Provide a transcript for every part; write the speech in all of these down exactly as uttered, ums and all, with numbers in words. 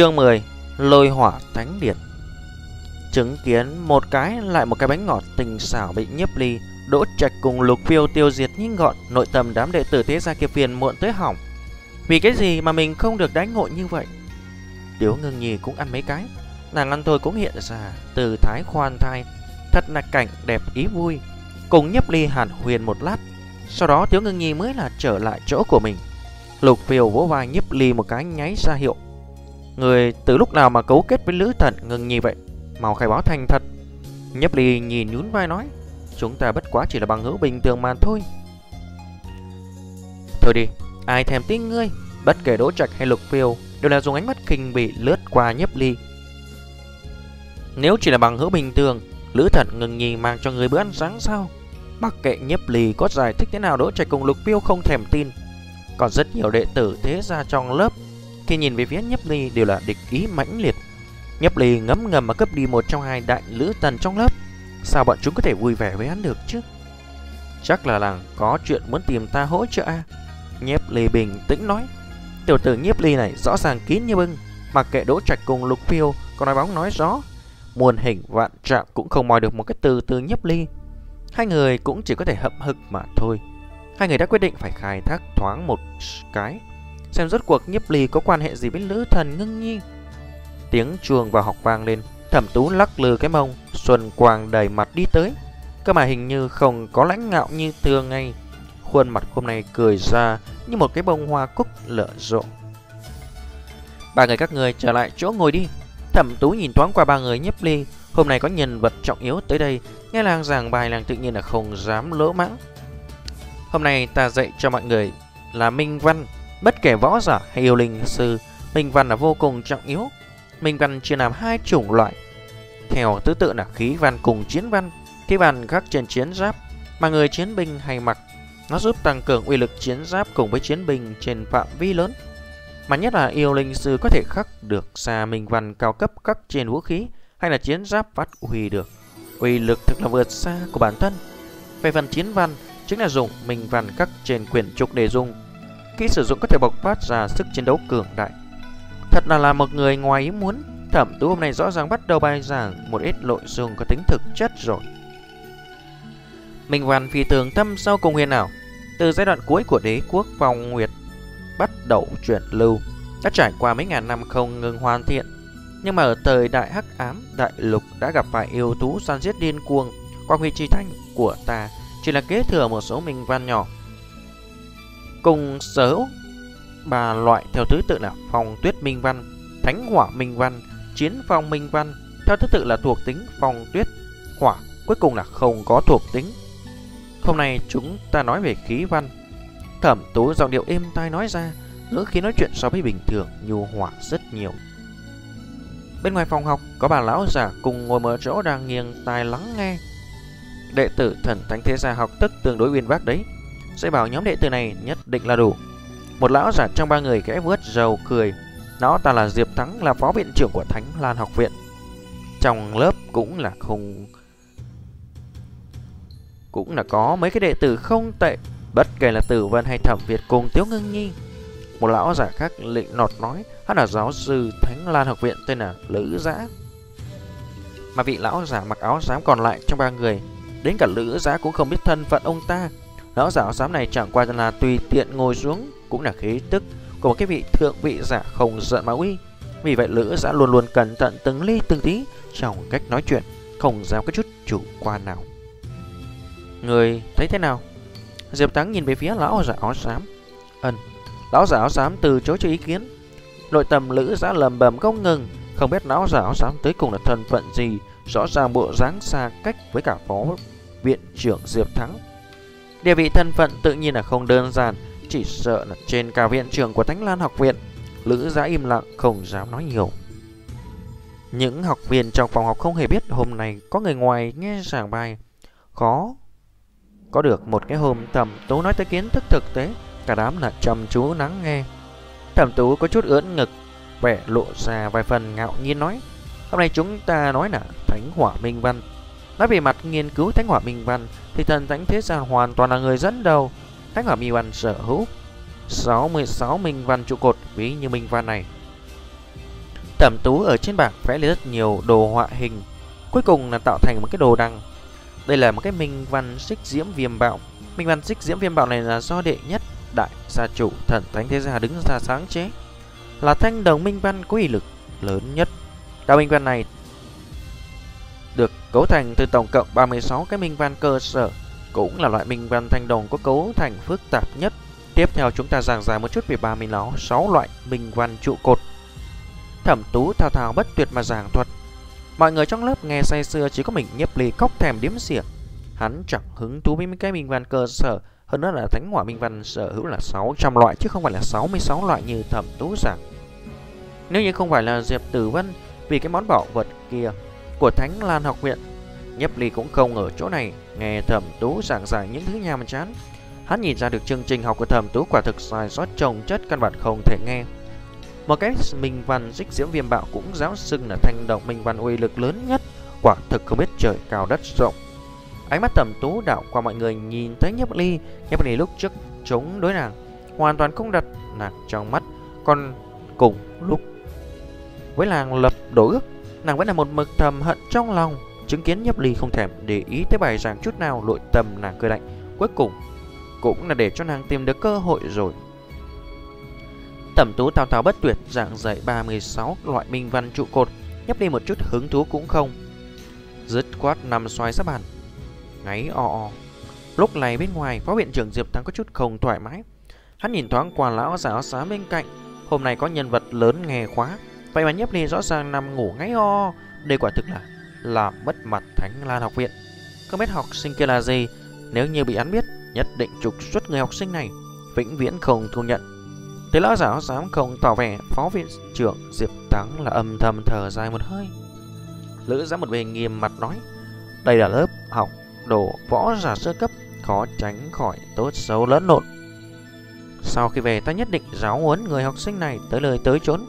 Chương mười Lôi Hỏa Thánh Điển. Chứng kiến một cái lại một cái bánh ngọt tình xảo bị Nhiếp Ly, Đỗ Trạch cùng Lục Phiêu tiêu diệt nhanh gọn, nội tâm đám đệ tử Thế Gia kia phiền muộn tới hỏng. Vì cái gì mà mình không được đánh ngộ như vậy? Tiếu Ngưng Nhi cũng ăn mấy cái, nàng ăn thôi cũng hiện ra từ thái khoan thai, thật là cảnh đẹp ý vui. Cùng Nhiếp Ly hàn huyền một lát, sau đó Tiếu Ngưng Nhi mới là trở lại chỗ của mình. Lục Phiêu vỗ vai Nhiếp Ly một cái nháy ra hiệu. Người từ lúc nào mà cấu kết với Lữ Thần Ngưng Nhi vậy? Mau khai báo thành thật. Nhiếp Ly nhìn nhún vai nói, chúng ta bất quá chỉ là bằng hữu bình thường mà thôi. Thôi đi, ai thèm tin ngươi? Bất kể Đỗ Trạch hay Lục Phiêu đều là dùng ánh mắt khinh bỉ lướt qua Nhiếp Ly. Nếu chỉ là bằng hữu bình thường, Lữ Thần Ngưng Nhi mang cho người bữa ăn sáng sao? Mặc kệ Nhiếp Ly có giải thích thế nào, Đỗ Trạch cùng Lục Phiêu không thèm tin. Còn rất nhiều đệ tử Thế Gia trong lớp khi nhìn về phía Nhiếp Ly đều là địch ý mãnh liệt. Nhiếp Ly ngấm ngầm mà cướp đi một trong hai đại lữ tần trong lớp, sao bọn chúng có thể vui vẻ với hắn được chứ? Chắc là làng có chuyện muốn tìm ta hỗ trợ a. Nhiếp Ly bình tĩnh nói. Tiểu tử Nhiếp Ly này rõ ràng kín như bưng, mặc kệ Đỗ Trạch cùng Lục Phiêu có nói bóng nói gió, muôn hình vạn trạng cũng không moi được một cái từ từ Nhiếp Ly. Hai người cũng chỉ có thể hậm hực mà thôi. Hai người đã quyết định phải khai thác thoáng một cái, xem rốt cuộc Nhiếp Ly có quan hệ gì với Lữ Thần Ngưng Nhi. Tiếng chuông vào học vang lên, Thẩm Tú lắc lư cái mông, xuân quang đầy mặt đi tới. Cơ mà hình như không có lãnh ngạo như thường ngày, khuôn mặt hôm nay cười ra như một cái bông hoa cúc lở rộ. Ba người các người trở lại chỗ ngồi đi. Thẩm Tú nhìn thoáng qua ba người Nhiếp Ly, hôm nay có nhân vật trọng yếu tới đây, nghe làng giảng bài làng tự nhiên là không dám lỗ mãng. Hôm nay ta dạy cho mọi người là Minh Văn, bất kể võ giả hay yêu linh sư, Minh Văn là vô cùng trọng yếu. Minh Văn chia làm hai chủng loại, theo thứ tự là khí văn cùng chiến văn. Khí văn khắc trên chiến giáp mà người chiến binh hay mặc, nó giúp tăng cường uy lực chiến giáp cùng với chiến binh trên phạm vi lớn. Mà nhất là yêu linh sư có thể khắc được ra Minh Văn cao cấp khắc trên vũ khí hay là chiến giáp, phát huy được uy lực thực là vượt xa của bản thân. Về phần chiến văn, chính là dùng Minh Văn khắc trên quyển trục để dùng. Khi sử dụng có thể bộc phát ra sức chiến đấu cường đại. Thật là là một người ngoài ý muốn, Thẩm Tú hôm nay rõ ràng bắt đầu bài giảng một ít nội dung có tính thực chất rồi. Minh Văn phi thường thâm sâu cùng huyền ảo, từ giai đoạn cuối của đế quốc Phong Nguyệt bắt đầu chuyển lưu, đã trải qua mấy ngàn năm không ngừng hoàn thiện. Nhưng mà ở thời đại hắc ám, đại lục đã gặp phải yêu thú săn giết điên cuồng. Quang Huy Chi Thành của ta chỉ là kế thừa một số Minh Văn nhỏ, cùng sở hữu ba loại theo thứ tự là Phòng Tuyết Minh Văn, Thánh Hỏa Minh Văn, Chiến Phong Minh Văn. Theo thứ tự là thuộc tính Phong Tuyết Hỏa, cuối cùng là không có thuộc tính. Hôm nay chúng ta nói về khí văn. Thẩm Tú giọng điệu êm tai nói ra, ngữ khí nói chuyện so với bình thường nhu hòa rất nhiều. Bên ngoài phòng học có bà lão già cùng ngồi một chỗ đang nghiêng tai lắng nghe. Đệ tử Thần Thánh Thế Gia học thức tương đối uyên bác đấy, sẽ bảo nhóm đệ tử này nhất định là đủ. Một lão giả trong ba người khẽ vuốt râu cười. Nó ta là Diệp Thắng, là phó viện trưởng của Thánh Lan Học Viện. Trong lớp cũng là không Cũng là có mấy cái đệ tử không tệ, bất kể là Tử Văn hay Thẩm Việt cùng Tiếu Ngưng Nhi. Một lão giả khác lịnh nọt nói, hắn là giáo sư Thánh Lan Học Viện tên là Lữ Giả. Mà vị lão giả mặc áo giám còn lại trong ba người, đến cả Lữ Giả cũng không biết thân phận ông ta. Lão giả áo giám này chẳng qua là tùy tiện ngồi xuống, cũng là khí tức của một cái vị thượng vị giả không giận mà uy. Vì vậy Lữ Giả luôn luôn cẩn thận từng ly từng tí trong cách nói chuyện, không dám có chút chủ quan nào. Người thấy thế nào? Diệp Thắng nhìn về phía lão giả áo xám. Ân, lão giả áo xám từ chối cho ý kiến. Nội tâm Lữ Giả lầm bầm không ngừng, không biết lão giả áo xám tới cùng là thân phận gì, rõ ràng bộ dáng xa cách với cả phó viện trưởng Diệp Thắng. Địa vị thân phận tự nhiên là không đơn giản, chỉ sợ là trên cả viện trưởng của Thánh Lan Học Viện. Lữ Giả im lặng không dám nói nhiều. Những học viên trong phòng học không hề biết hôm nay có người ngoài nghe giảng bài. Khó có được một cái hôm Thẩm Tú nói tới kiến thức thực tế, cả đám là chăm chú lắng nghe. Thẩm Tú có chút ưỡn ngực, vẻ lộ ra vài phần ngạo nhiên nói, hôm nay chúng ta nói là Thánh Hỏa Minh Văn. Nói về mặt nghiên cứu Thánh Hỏa Minh Văn thì Thần Thánh Thế Gia hoàn toàn là người dẫn đầu. Thánh Hỏa Minh Văn sở hữu sáu mươi sáu Minh Văn trụ cột, ví như Minh Văn này Thẩm Tú ở trên bảng vẽ lấy rất nhiều đồ họa hình, cuối cùng là tạo thành một cái đồ đằng. Đây là một cái minh văn xích diễm viêm bạo. Minh văn xích diễm viêm bạo này là do đệ nhất đại gia chủ Thần Thánh Thế Gia đứng ra sáng chế, là thanh đồng minh văn có uy lực lớn nhất. Đạo minh văn này được cấu thành từ tổng cộng ba mươi sáu cái minh văn cơ sở, cũng là loại minh văn thanh đồng có cấu thành phức tạp nhất. Tiếp theo chúng ta giảng giải một chút về ba mươi sáu loại minh văn trụ cột. Thẩm Tú thao thao bất tuyệt mà giảng thuật. Mọi người trong lớp nghe say sưa, chỉ có mình Nhiếp Ly cóc thèm điếm xỉa. Hắn chẳng hứng thú với mấy cái minh văn cơ sở, hơn nữa là thánh hỏa minh văn sở hữu là sáu trăm loại chứ không phải là sáu mươi sáu loại như Thẩm Tú giảng. Nếu như không phải là Diệp Tử Văn vì cái món bảo vật kia của Thánh Lan Học Viện, Nhiếp Ly cũng không ở chỗ này nghe Thẩm Tú giảng giải những thứ nhàm chán. Hắn nhìn ra được chương trình học của Thẩm Tú quả thực sai sót trồng chất, căn bản không thể nghe. Một cái minh văn xích diễm viêm bạo cũng giáo xưng là thanh động minh văn uy lực lớn nhất, quả thực không biết trời cao đất rộng. Ánh mắt Thẩm Tú đảo qua mọi người, nhìn thấy Nhiếp Ly. Nhiếp Ly lúc trước chống đối nàng, hoàn toàn không đặt nàng trong mắt, còn cùng lúc với nàng lập đổ ước, nàng vẫn là một mực thầm hận trong lòng. Chứng kiến Nhiếp Ly không thèm để ý tới bài giảng chút nào, nội tâm nàng cười lạnh, cuối cùng cũng là để cho nàng tìm được cơ hội rồi. Thẩm Tú thao thao bất tuyệt giảng dạy ba mươi sáu loại minh văn trụ cột, Nhiếp Ly một chút hứng thú cũng không, dứt khoát nằm xoay sát bàn ngáy o o. Lúc này bên ngoài, phó viện trưởng Diệp Thắng có chút không thoải mái. Hắn nhìn thoáng qua lão giả áo xám bên cạnh, hôm nay có nhân vật lớn nghe khóa, vậy mà Nhiếp Ly rõ ràng nằm ngủ ngáy o o, đây quả thực là làm mất mặt Thánh Lan Học Viện. Không biết học sinh kia là gì, nếu như bị hắn biết, nhất định trục xuất người học sinh này, vĩnh viễn không thu nhận. Thế lão giả áo xám không tỏ vẻ, phó viện trưởng Diệp Thắng là âm thầm thở dài một hơi. Lữ Giả một bên nghiêm mặt nói, đây là lớp học đồ võ giả sơ cấp, khó tránh khỏi tốt xấu lẫn lộn. Sau khi về ta nhất định giáo huấn người học sinh này tới lời tới chốn.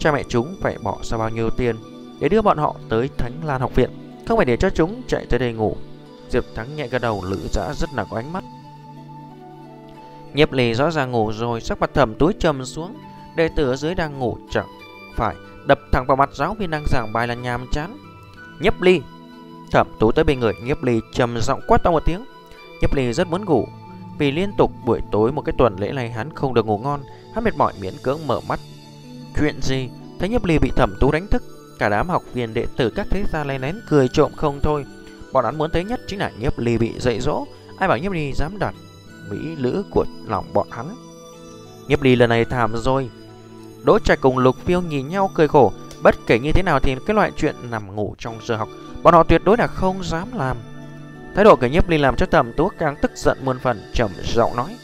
Cha mẹ chúng phải bỏ ra bao nhiêu tiền để đưa bọn họ tới Thánh Lan Học Viện, không phải để cho chúng chạy tới đây ngủ. Diệp Thắng nhẹ gật đầu, Lữ Giả rất là có ánh mắt. Nhiếp Ly rõ ràng ngủ rồi, sắc mặt Thẩm Tú trầm xuống. Đệ tử ở dưới đang ngủ chẳng phải đập thẳng vào mặt giáo viên đang giảng bài là nhàm chán. Nhiếp Ly. Thẩm Tú tới bên người Nhiếp Ly trầm giọng quát to một tiếng. Nhiếp Ly rất muốn ngủ, vì liên tục buổi tối một cái tuần lễ này hắn không được ngủ ngon, hắn mệt mỏi miễn cưỡng mở mắt. Chuyện gì? Thấy Nhiếp Ly bị Thẩm Tú đánh thức, cả đám học viên đệ tử các thế gia lén lén cười trộm không thôi. Bọn hắn muốn tới nhất chính là Nhiếp Ly bị dạy dỗ, ai bảo Nhiếp Ly dám đặt mỹ lữ của lòng bọn hắn. Nhiếp Ly lần này thảm rồi. Đỗ Trạch cùng Lục Phiêu nhìn nhau cười khổ. Bất kể như thế nào thì cái loại chuyện nằm ngủ trong giờ học, bọn họ tuyệt đối là không dám làm. Thái độ của Nhiếp Ly làm cho Thẩm Tú càng tức giận muôn phần, trầm giọng nói,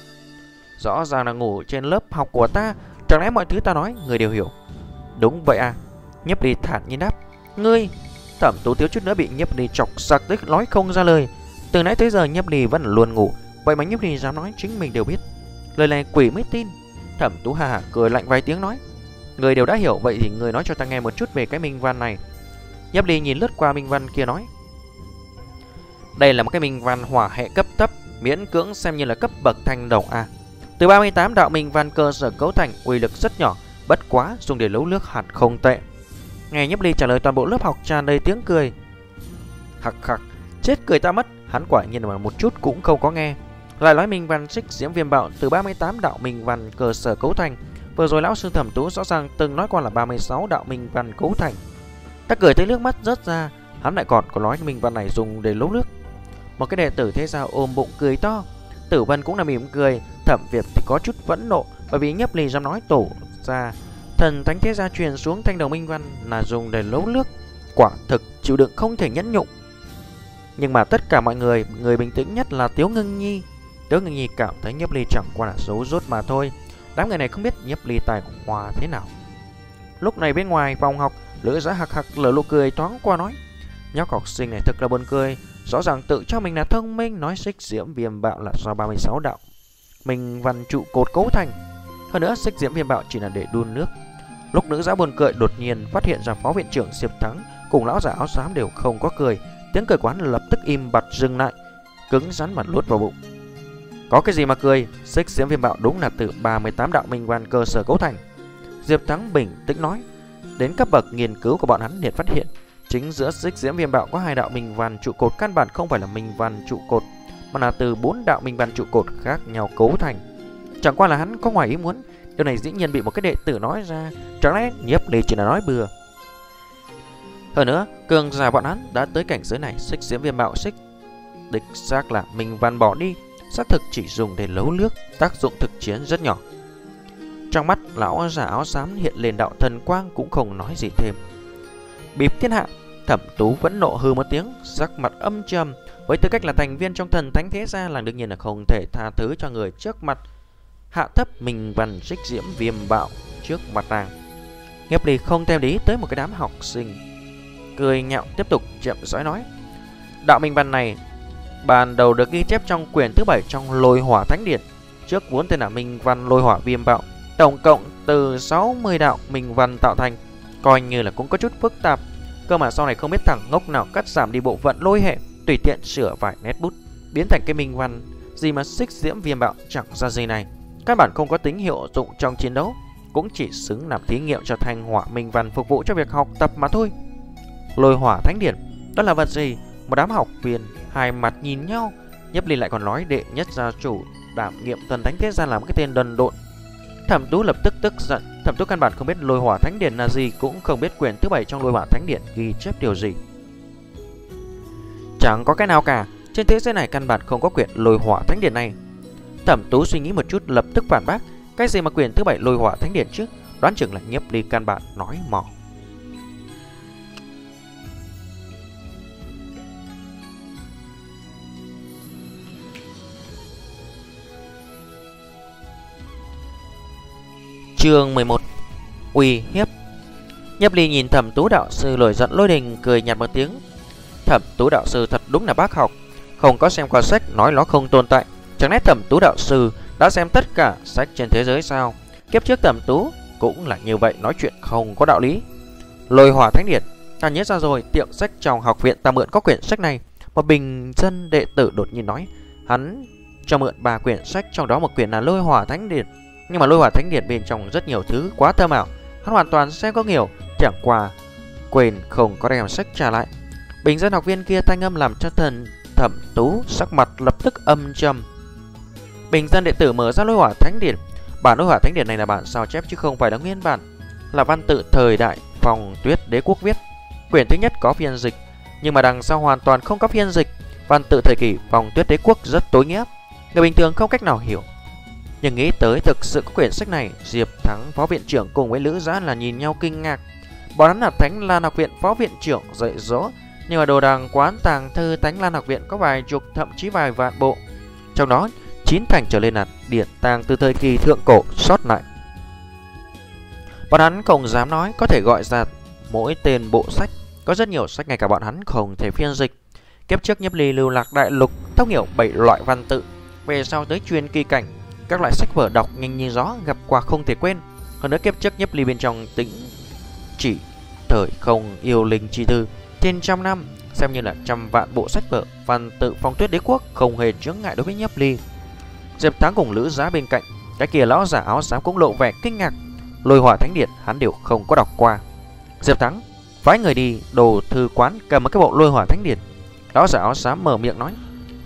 rõ ràng là ngủ trên lớp học của ta, chẳng lẽ mọi thứ ta nói người đều hiểu? Đúng vậy à? Nhiếp Ly thản nhiên đáp. Ngươi? Thẩm Tú thiếu chút nữa bị Nhiếp Ly chọc sặc tức nói không ra lời. Từ nãy tới giờ Nhiếp Ly vẫn luôn ngủ, vậy mà Nhiếp Ly dám nói chính mình đều biết, lời này quỷ mới tin. Thẩm Tú hà hà cười lạnh vài tiếng nói, người đều đã hiểu, vậy thì người nói cho ta nghe một chút về cái minh văn này. Nhiếp Ly nhìn lướt qua minh văn kia nói, đây là một cái minh văn hỏa hệ cấp thấp, miễn cưỡng xem như là cấp bậc thanh đồng a. Từ ba mươi tám đạo minh văn cơ sở cấu thành, uy lực rất nhỏ, bất quá dùng để nấu nước hẳn không tệ. Nghe Nhiếp Ly trả lời, toàn bộ lớp học tràn đầy tiếng cười. Hặc hặc, chết cười ta mất, hắn quả nhiên mà một chút cũng không có nghe. Lại nói minh văn xích diễm viêm bạo từ ba mươi tám đạo minh văn cơ sở cấu thành, vừa rồi lão sư Thẩm Tú rõ ràng từng nói qua là ba mươi sáu đạo minh văn cấu thành. Ta cười tới nước mắt rớt ra, hắn lại còn có nói minh văn này dùng để lấu nước. Một cái đệ tử thế sao ôm bụng cười to, Tử Văn cũng là mỉm cười. Thẩm Việt thì có chút vẫn nộ, bởi vì Nhiếp Ly dám nói tổ ra Thần Thánh Thế Gia truyền xuống thanh đồng minh văn là dùng để lấu nước, quả thực chịu đựng không thể nhẫn nhục. Nhưng mà tất cả mọi người, người bình tĩnh nhất là Tiếu Ngưng Nhi. Tiếu Ngưng Nhi cảm thấy Nhiếp Ly chẳng qua là xấu rốt mà thôi, đám người này không biết Nhiếp Ly tài hòa thế nào. Lúc này bên ngoài phòng học, Lữ Giả hạc hạc lở lụ cười thoáng qua nói, nhóc học sinh này thật là buồn cười, rõ ràng tự cho mình là thông minh, nói xích diễm viêm bạo là do ba mươi sáu đạo minh văn trụ cột cấu thành, hơn nữa xích diễm viêm bạo chỉ là để đun nước. Lúc Lữ Giả buồn cười, đột nhiên phát hiện ra phó viện trưởng Diệp Thắng cùng lão giả áo xám đều không có cười. Tiếng cười quán lập tức im bặt dừng lại, cứng rắn mặt luốt vào bụng. Có cái gì mà cười? Xích diễm viêm bạo đúng là từ ba mươi tám đạo minh văn cơ sở cấu thành. Diệp Thắng bình tĩnh nói. Đến cấp bậc nghiên cứu của bọn hắn liền phát hiện, chính giữa Xích Diễm Viêm Bạo có hai đạo minh văn trụ cột căn bản không phải là minh văn trụ cột, mà là từ bốn đạo minh văn trụ cột khác nhau cấu thành. Chẳng qua là hắn có ngoài ý muốn, điều này dĩ nhiên bị một cái đệ tử nói ra, chẳng lẽ Nhiếp Ly chỉ là nói bừa. Hơn nữa, cường giả bọn hắn đã tới cảnh giới này, Xích Diễm Viêm Bạo xích đích xác là minh văn bỏ đi, xác thực chỉ dùng để lấu nước, tác dụng thực chiến rất nhỏ. Trong mắt lão giả áo xám hiện lên đạo thần quang, cũng không nói gì thêm. Bịp thiên hạ, Thẩm Tú vẫn nộ hư một tiếng, sắc mặt âm trầm. Với tư cách là thành viên trong Thần Thánh Thế Gia, là đương nhiên là không thể tha thứ cho người trước mặt hạ thấp mình văn Xích Diễm Viêm Bạo trước mặt nàng. Nhiếp Ly không theo lý tới một cái đám học sinh cười nhạo, tiếp tục chậm rãi nói, đạo minh văn này ban đầu được ghi chép trong quyển thứ bảy trong Lôi Hỏa Thánh Điển, trước vốn tên là Minh Văn Lôi Hỏa Viêm Bạo, tổng cộng từ sáu mươi đạo minh văn tạo thành, coi như là cũng có chút phức tạp, cơ mà sau này không biết thằng ngốc nào cắt giảm đi bộ phận lôi hệ, tùy tiện sửa vài nét bút, biến thành cái minh văn gì mà Xích Diễm Viêm Bạo chẳng ra gì này, các bạn không có tính hiệu dụng trong chiến đấu, cũng chỉ xứng làm thí nghiệm cho thanh hỏa minh văn phục vụ cho việc học tập mà thôi. Lôi Hỏa Thánh Điển, đó là vật gì? Một đám học viên hai mặt nhìn nhau. Nhiếp Ly lại còn nói đệ nhất gia chủ đảm nhiệm Thần Thánh Thế Gia làm cái tên đần độn. Thẩm Tú lập tức tức giận. Thẩm Tú căn bản không biết Lôi Hỏa Thánh Điển là gì, cũng không biết quyển thứ bảy trong Lôi Hỏa Thánh Điển ghi chép điều gì. Chẳng có cái nào cả, trên thế giới này căn bản không có quyển Lôi Hỏa Thánh Điển này. Thẩm Tú suy nghĩ một chút lập tức phản bác, cái gì mà quyển thứ bảy Lôi Hỏa Thánh Điển chứ? Đoán chừng là Nhiếp Ly căn bản nói mỏ. Chương mười một. Uy hiếp. Nhiếp Ly nhìn Thẩm Tú đạo sư nổi giận lôi đình, cười nhạt một tiếng. Thẩm Tú đạo sư thật đúng là bác học, không có xem qua sách nói nó không tồn tại. Chẳng lẽ Thẩm Tú đạo sư đã xem tất cả sách trên thế giới sao? Kiếp trước Thẩm Tú cũng là như vậy, nói chuyện không có đạo lý. Lôi Hỏa Thánh Điển, ta nhớ ra rồi, tiệm sách trong học viện ta mượn có quyển sách này. Một bình dân đệ tử đột nhiên nói, hắn cho mượn ba quyển sách, trong đó một quyển là Lôi Hỏa Thánh Điển. Nhưng mà Lôi Hỏa Thánh Điển bên trong rất nhiều thứ quá thơm ảo, hắn hoàn toàn sẽ có nhiều, chẳng qua quên không có đem sách trả lại. Bình dân học viên kia thanh âm làm cho thần Thẩm Tú sắc mặt lập tức âm trầm. Bình dân đệ tử mở ra Lôi Hỏa Thánh Điển, bản Lôi Hỏa Thánh Điển này là bản sao chép chứ không phải là nguyên bản, là văn tự thời đại Phòng Tuyết Đế Quốc viết. Quyển thứ nhất có phiên dịch, nhưng mà đằng sau hoàn toàn không có phiên dịch, văn tự thời kỳ Phòng Tuyết Đế Quốc rất tối nghĩa, người bình thường không cách nào hiểu. Nhưng nghĩ tới thực sự có quyển sách này, Diệp Thắng phó viện trưởng cùng với Lữ Giả là nhìn nhau kinh ngạc. Bọn hắn là Thánh Lan Học Viện phó viện trưởng dạy dỗ, nhưng mà đồ đàng quán tàng thư Thánh Lan Học Viện có vài chục thậm chí vài vạn bộ, trong đó chín thành trở lên là điển tàng từ thời kỳ thượng cổ sót lại. Bọn hắn không dám nói có thể gọi ra mỗi tên bộ sách, có rất nhiều sách ngay cả bọn hắn không thể phiên dịch. Kiếp trước Nhiếp Ly lưu lạc đại lục, thấu hiểu bảy loại văn tự, về sau tới truyền kỳ cảnh, các loại sách vở đọc nhanh như gió, gặp qua không thể quên. Hơn nữa kiếp trước Nhiếp Ly bên trong tĩnh chỉ thời không Yêu Linh Chi Thư trên trăm năm, xem như là trăm vạn bộ sách vở văn tự Phong Tuyết Đế Quốc không hề chướng ngại đối với Nhiếp Ly. Diệp Thắng cùng Lữ Giá bên cạnh, cái kia lão giả áo xám cũng lộ vẻ kinh ngạc. Lôi Hỏa Thánh Điển hắn đều không có đọc qua. Diệp Thắng phái người đi đồ thư quán cầm một cái bộ Lôi Hỏa Thánh Điển. Lão giả áo xám mở miệng nói.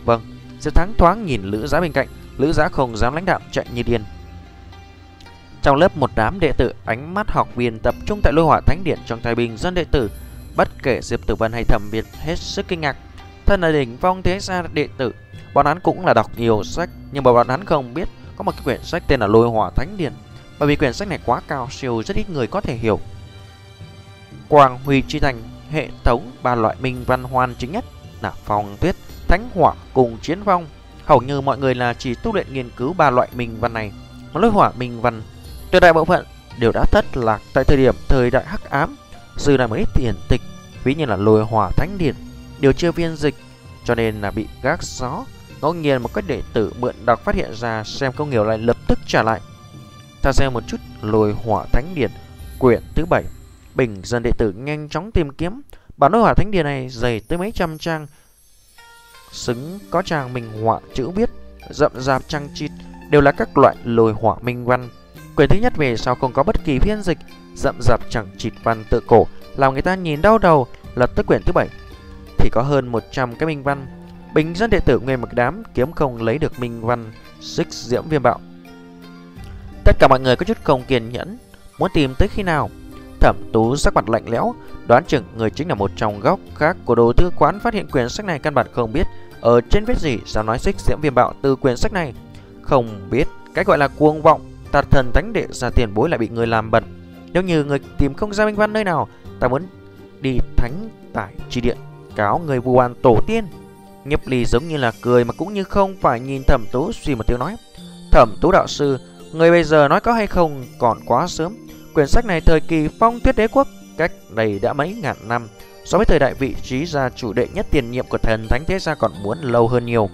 Vâng. Diệp Thắng thoáng nhìn Lữ Giá bên cạnh, Lữ Giá không dám lãnh đạm chạy như điên. Trong lớp một đám đệ tử ánh mắt học viên tập trung tại Lôi Hỏa Thánh Điển trong tay bình dân đệ tử, bất kể Diệp Tử Văn hay Thẩm Việt hết sức kinh ngạc. Thân là đỉnh phong thế gia đệ tử, bọn hắn cũng là đọc nhiều sách, nhưng mà bọn hắn không biết có một cái quyển sách tên là Lôi Hỏa Thánh Điển, bởi vì quyển sách này quá cao siêu, rất ít người có thể hiểu. Quang Huy Chi Thành, hệ thống ba loại minh văn hoàn chính nhất là Phòng Tuyết, Thánh Hỏa cùng Chiến Phong. Hầu như mọi người là chỉ tu luyện nghiên cứu ba loại minh văn này, mà Lôi Hỏa minh văn tuyệt đại bộ phận đều đã thất lạc tại thời điểm thời đại hắc ám, dư lại một ít điển tịch, ví như là Lôi Hỏa Thánh Điển đều chưa phiên dịch, cho nên là bị gác gió. Ngẫu nhiên một các đệ tử mượn đọc phát hiện ra, xem không hiểu lại lập tức trả lại. Ta xem một chút Lôi Hỏa Thánh Điển quyển thứ bảy. Bình dân đệ tử nhanh chóng tìm kiếm bản Lôi Hỏa Thánh Điển này, dày tới mấy trăm trang, xứng có trang minh họa chữ viết rậm rạp trang trịt, đều là các loại Lôi Hỏa minh văn. Quyển thứ nhất về sau không có bất kỳ phiên dịch, rậm rạp chẳng chịt văn tựa cổ, làm người ta nhìn đau đầu. Lật tới quyển thứ bảy thì có hơn một trăm cái minh văn. Bình dân đệ tử nguyên một đám kiếm không lấy được minh văn Xích Diễm Viêm Bạo. Tất cả mọi người có chút không kiên nhẫn, muốn tìm tới khi nào. Thẩm Tú sắc mặt lạnh lẽo, đoán chừng người chính là một trong góc khác của đồ thư quán phát hiện quyển sách này, căn bản không biết ở trên viết gì, sao nói Xích Diễm Viêm Bạo từ quyển sách này. Không biết cái gọi là cuồng vọng, tạt thần thánh đệ ra tiền bối lại bị người làm bẩn. Nếu như người tìm không ra minh văn nơi nào, ta muốn đi thánh tại chi điện cáo người vu oan tổ tiên. Nhiếp Ly giống như là cười mà cũng như không phải nhìn Thẩm Tú, suy một tiếng nói: Thẩm Tú đạo sư, người bây giờ nói có hay không còn quá sớm. Quyển sách này thời kỳ Phong Tuyết Đế Quốc, cách đây đã mấy ngàn năm, so với thời đại vị trí gia chủ đệ nhất tiền nhiệm của Thần Thánh Thế Gia còn muốn lâu hơn nhiều.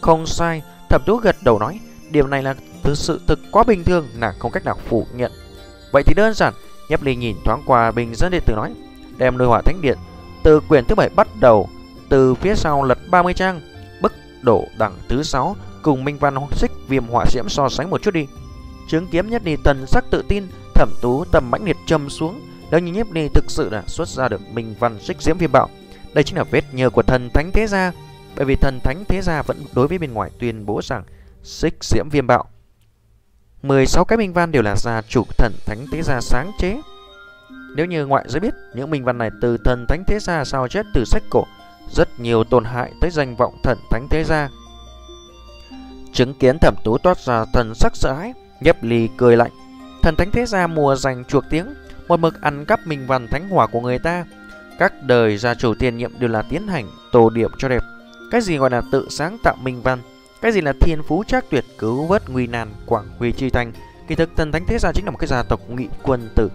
Không sai, Thẩm Tú gật đầu nói, điểm này là từ sự thực quá bình thường, nàng không cách nào phủ nhận. Vậy thì đơn giản. Nhiếp Ly nhìn thoáng qua bình dân đệ tử nói: đem Lôi Hỏa Thánh Điển từ quyển thứ bảy bắt đầu, từ phía sau lật ba mươi trang, bức đổ đẳng thứ sáu cùng minh văn Xích Viêm Hỏa Diễm so sánh một chút đi. Chứng kiếm Nhiếp Ly tần sắc tự tin, Thẩm Tú tầm mãnh liệt châm xuống. Nếu như Nhiếp Ly thực sự đã xuất ra được minh văn Xích Diễm Viêm Bạo, đây chính là vết nhơ của Thần Thánh Thế Gia. Bởi vì Thần Thánh Thế Gia vẫn đối với bên ngoài tuyên bố rằng Xích Diễm Viêm Bạo mười sáu cái minh văn đều là gia chủ Thần Thánh Thế Gia sáng chế. Nếu như ngoại giới biết những minh văn này từ Thần Thánh Thế Gia sao chép từ sách cổ, rất nhiều tổn hại tới danh vọng Thần Thánh Thế Gia. Chứng kiến Thẩm Tú toát ra thần sắc sợ hãi, Nhiếp Ly cười lạnh. Thần Thánh Thế Gia mùa giành chuộc tiếng, một mực ăn cắp minh văn thánh hỏa của người ta. Các đời gia chủ tiền nhiệm đều là tiến hành tô điểm cho đẹp. Cái gì gọi là tự sáng tạo minh văn, cái gì là thiên phú trác tuyệt cứu vớt nguy nan Quang Huy Chi Thành. Kỳ thực Thần Thánh Thế Gia chính là một cái gia tộc nghị quân tử.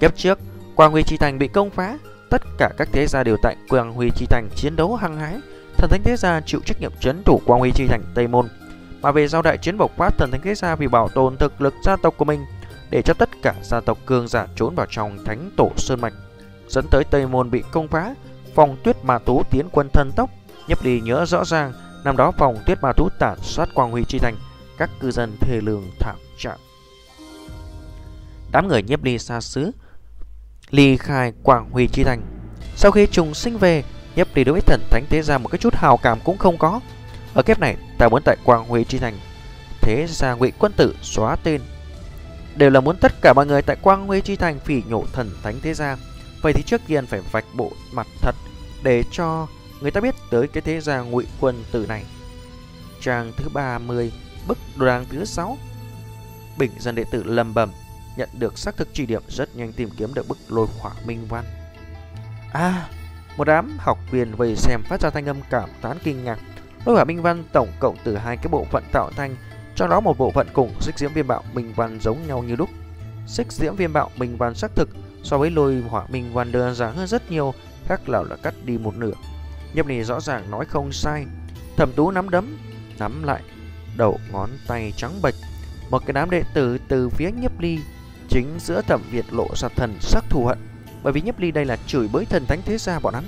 Kiếp trước, Quang Huy Chi Thành bị công phá, tất cả các thế gia đều tại Quang Huy Chi Thành chiến đấu hăng hái. Thần Thánh Thế Gia chịu trách nhiệm trấn thủ Quang Huy Chi Thành Tây Môn. Mà về sau đại chiến bộc phát, Thần Thánh Thế Gia vì bảo tồn thực lực gia tộc của mình, để cho tất cả gia tộc cường giả trốn vào trong thánh tổ sơn mạch, dẫn tới Tây Môn bị công phá. Phòng Tuyết Ma Tú tiến quân thần tốc. Nhiếp Ly nhớ rõ ràng, năm đó Phòng Tuyết Ma Tú tàn sát Quang Huy Chi Thành, các cư dân thề lường thảm trạng. Đám người Nhiếp Ly xa xứ ly khai Quang Huy Chi Thành. Sau khi trùng sinh về, Nhiếp Ly đối với Thần Thánh Thế Gia một cái chút hào cảm cũng không có. Ở kiếp này, ta muốn tại Quang Huy Chi Thành Thế Gia Ngụy Quân Tử xóa tên, đều là muốn tất cả mọi người tại Quang Huy Chi Thành phỉ nhổ Thần Thánh Thế Gia. Vậy thì trước tiên phải vạch bộ mặt thật, để cho người ta biết tới cái Thế Gia Ngụy Quân Tử này. Trang thứ ba mươi, bức đoạn thứ sáu. Bình dân đệ tử lầm bẩm, nhận được xác thực chỉ điểm, rất nhanh tìm kiếm được bức Lôi Hỏa Minh Văn. À, một đám học viên vây xem phát ra thanh âm cảm thán kinh ngạc. Lôi Hỏa Minh Văn tổng cộng từ hai cái bộ phận tạo thành, trong đó một bộ phận cùng Xích Diễm Viêm Bạo Minh Văn giống nhau như lúc. Xích Diễm Viêm Bạo Minh Văn xác thực so với Lôi Hỏa Minh Văn đơn giản hơn rất nhiều, khác lão là cắt đi một nửa. Nhiếp Ly rõ ràng nói không sai. Thẩm Tú nắm đấm nắm lại đầu ngón tay trắng bệch. Một cái đám đệ tử từ phía Nhiếp Ly chính giữa Thẩm Việt lộ ra thần sắc thù hận, bởi vì Nhiếp Ly đây là chửi bới Thần Thánh Thế Gia bọn hắn.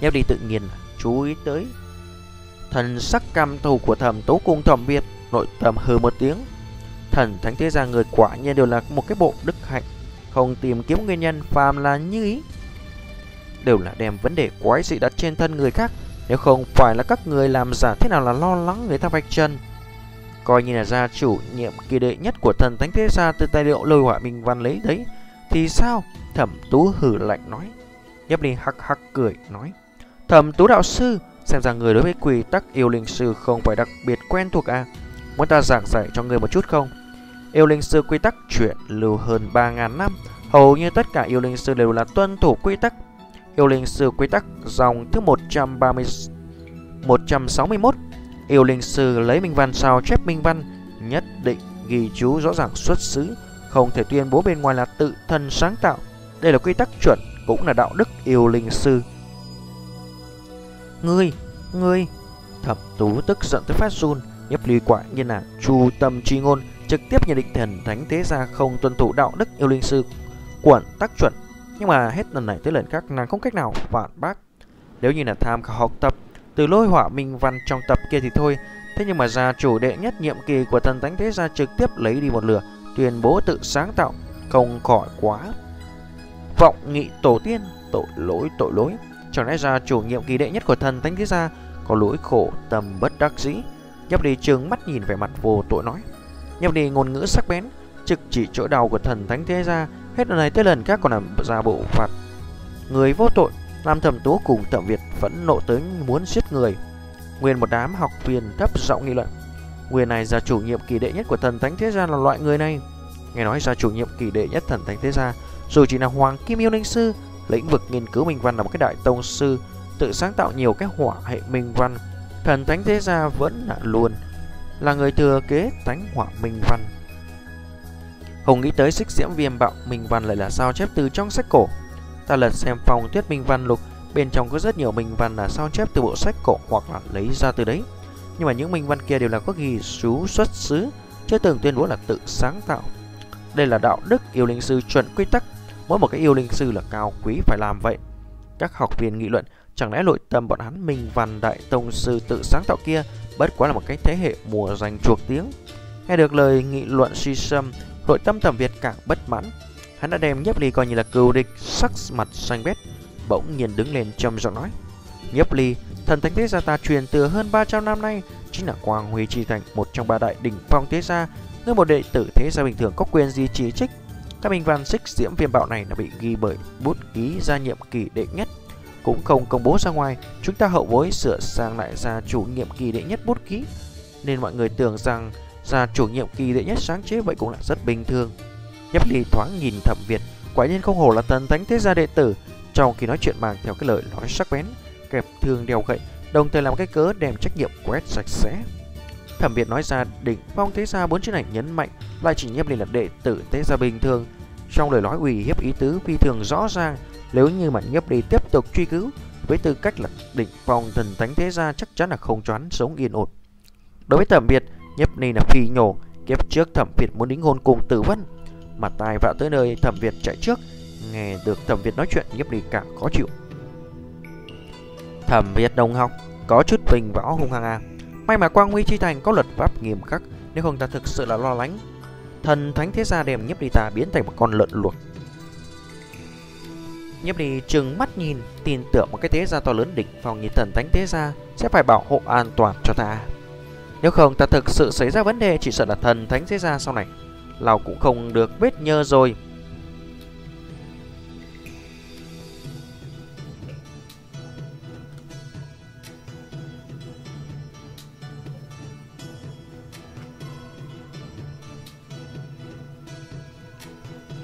Nhiếp Ly tự nhiên chú ý tới thần sắc căm thù của Thẩm Tú cùng Thẩm Việt, nội tâm hừ một tiếng. Thần Thánh Thế Gia người quả nhiên đều là một cái bộ đức hạnh, không tìm kiếm nguyên nhân, phàm là như ý đều là đem vấn đề quái dị đặt trên thân người khác. Nếu không phải là các người làm giả, thế nào là lo lắng người ta vạch trần. Coi như là gia chủ nhiệm kỳ đệ nhất của Thần Thánh Thế Gia từ tài liệu Lôi Hỏa Minh Văn lấy đấy thì sao? Thẩm Tú hử lạnh nói. Nhiếp Ly hắc hắc cười nói: Thẩm Tú đạo sư, xem ra người đối với quy tắc yêu linh sư không phải đặc biệt quen thuộc à? Muốn ta giảng giải cho người một chút không? Yêu linh sư quy tắc chuyển lưu hơn ba ngàn năm, hầu như tất cả yêu linh sư đều là tuân thủ quy tắc. Yêu linh sư quy tắc dòng thứ một trăm ba mươi, một trăm sáu mươi mốt. Yêu linh sư lấy minh văn sao chép minh văn, nhất định ghi chú rõ ràng xuất xứ, không thể tuyên bố bên ngoài là tự thân sáng tạo. Đây là quy tắc chuẩn, cũng là đạo đức yêu linh sư. Ngươi, ngươi! Thẩm Tú tức giận tới phát run. Nhiếp Ly quả nhiên là chu tâm chi ngôn, trực tiếp nhận định Thần Thánh Thế Gia không tuân thủ đạo đức yêu linh sư quẩn tắc chuẩn. Nhưng mà hết lần này tới lần khác nàng không cách nào phản bác. Nếu như là tham khảo học tập từ Lôi Hỏa Minh Văn trong tập kia thì thôi, thế nhưng mà gia chủ đệ nhất nhiệm kỳ của Thần Thánh Thế Gia trực tiếp lấy đi một lửa, tuyên bố tự sáng tạo. không khỏi quá vọng nghị tổ tiên, tội lỗi tội lỗi. Chẳng lẽ ra chủ nhiệm kỳ đệ nhất của Thần Thánh Thế Gia có lỗi khổ tâm bất đắc dĩ. Nhiếp Ly trừng mắt nhìn vẻ mặt vô tội nói. Nhiếp Ly ngôn ngữ sắc bén, trực chỉ chỗ đau của Thần Thánh Thế Gia, hết lần này tới lần khác còn làm ra bộ phạt người vô tội, làm Thẩm Tú cùng Thẩm Việt phẫn nộ tới muốn giết người. Nguyên một đám học viên thấp giọng nghị luận. Người này gia chủ nhiệm kỳ đệ nhất của Thần Thánh Thế Gia là loại người này. Nghe nói gia chủ nhiệm kỳ đệ nhất Thần Thánh Thế Gia dù chỉ là Hoàng Kim Yêu Linh Sư, lĩnh vực nghiên cứu minh văn là một cái đại tông sư, tự sáng tạo nhiều cái hỏa hệ minh văn. Thần Thánh Thế Gia vẫn là luôn là người thừa kế Thánh Hỏa Minh Văn. Hùng nghĩ tới Xích Diễm Viêm Bạo Minh Văn lại là sao chép từ trong sách cổ. Ta lật xem Phòng Tuyết Minh Văn lục, bên trong có rất nhiều minh văn là sao chép từ bộ sách cổ hoặc là lấy ra từ đấy. Nhưng mà những minh văn kia đều là có ghi chú xuất xứ, chưa từng tuyên bố là tự sáng tạo. Đây là đạo đức yêu linh sư chuẩn quy tắc, mỗi một cái yêu linh sư là cao quý phải làm vậy. Các học viên nghị luận, chẳng lẽ nội tâm bọn hắn minh văn đại tông sư tự sáng tạo kia bất quá là một cái thế hệ mùa giành chuộc tiếng. Nghe được lời nghị luận suy sâm, nội tâm Thẩm Việt càng bất mãn. Hắn đã đem Nhiếp Ly coi như là cừu địch, sắc mặt xanh bét, bỗng nhiên đứng lên trầm giọng nói. Nhiếp Ly, Thần Thánh Thế Gia ta truyền từ hơn ba trăm năm nay, chính là Quang Huy Chi Thành, một trong ba đại đỉnh phong thế gia. Người một đệ tử thế gia bình thường có quyền gì chỉ trích? Các minh văn Xích Diễm Viêm Bạo này là bị ghi bởi bút ký gia nhiệm kỳ đệ nhất, cũng không công bố ra ngoài. Chúng ta hậu bối sửa sang lại gia chủ nhiệm kỳ đệ nhất bút ký, nên mọi người tưởng rằng gia chủ nhiệm kỳ đệ nhất sáng chế vậy cũng là rất bình thường. Nhiếp Ly thoáng nhìn Thẩm Việt, quả nhiên không hổ là Thần Thánh Thế Gia đệ tử. Trong khi nói chuyện mang theo cái lời nói sắc bén, kẹp thương đeo gậy, đồng thời làm cái cớ đem trách nhiệm quét sạch sẽ. Thẩm Việt nói ra đỉnh phong thế gia bốn chữ này nhấn mạnh lại chỉ Nhiếp Ly là đệ tử thế gia bình thường, trong lời nói ủy hiếp ý tứ phi thường rõ ràng. Nếu như mà Nhiếp Ly tiếp tục truy cứu, với tư cách là đỉnh phong Thần Thánh Thế Gia chắc chắn là không choán sống yên ổn. Đối với Thẩm Việt, Nhiếp Ly là phi nhổ. Kiếp trước Thẩm Việt muốn đính hôn cùng Tử Văn, mà tai vạ tới nơi Thẩm Việt chạy trước. Nghe được Thẩm Việt nói chuyện, Nhiếp Ly càng khó chịu. Thẩm Việt đồng học có chút bình võ hung hăng à. May mà Quang Huy Chi Thành có luật pháp nghiêm khắc, nếu không ta thực sự là lo lắng Thần Thánh Thế Gia đem Nhiếp Ly ta biến thành một con lợn luộc. Nhiếp Ly trừng mắt nhìn, tin tưởng một cái thế gia to lớn đỉnh phong như Thần Thánh Thế Gia sẽ phải bảo hộ an toàn cho ta. Nếu không ta thực sự xảy ra vấn đề, chỉ sợ là Thần Thánh Thế Gia sau này lão cũng không được vết nhơ rồi.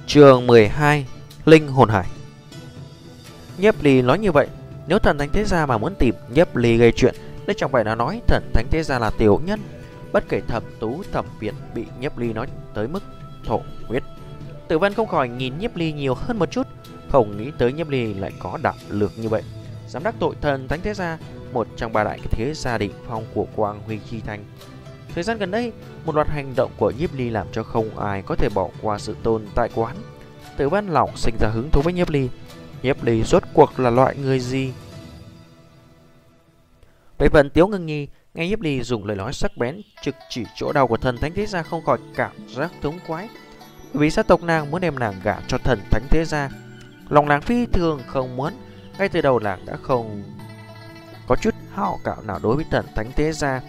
Chương mười hai: Linh hồn hải. Nhiếp Ly nói như vậy, nếu Thần Thánh Thế Gia mà muốn tìm Nhiếp Ly gây chuyện, đây chẳng phải là nói Thần Thánh Thế Gia là tiểu nhân. Bất kể Thẩm Tú, Thẩm Việt bị Nhiếp Ly nói tới mức thổ huyết. Tử Văn không khỏi nhìn Nhiếp Ly nhiều hơn một chút, không nghĩ tới Nhiếp Ly lại có đạo lược như vậy. Dám đắc tội Thần Thánh Thế Gia, một trong ba đại thế gia đỉnh phong của Quang Huy Chi Thành. Thời gian gần đây, một loạt hành động của Nhiếp Ly làm cho không ai có thể bỏ qua sự tồn tại của hắn. Tử Văn lỏng sinh ra hứng thú với Nhiếp Ly. Nhiếp Ly rốt cuộc là loại người gì? Về phần Tiếu Ngưng Nhi, nghe Nhiếp Ly dùng lời nói sắc bén trực chỉ chỗ đau của Thần Thánh Thế Gia không khỏi cảm giác thống khoái. Vì gia tộc nàng muốn đem nàng gả cho Thần Thánh Thế Gia, lòng nàng phi thường không muốn. Ngay từ đầu nàng đã không có chút hảo cảm nào đối với Thần Thánh Thế Gia.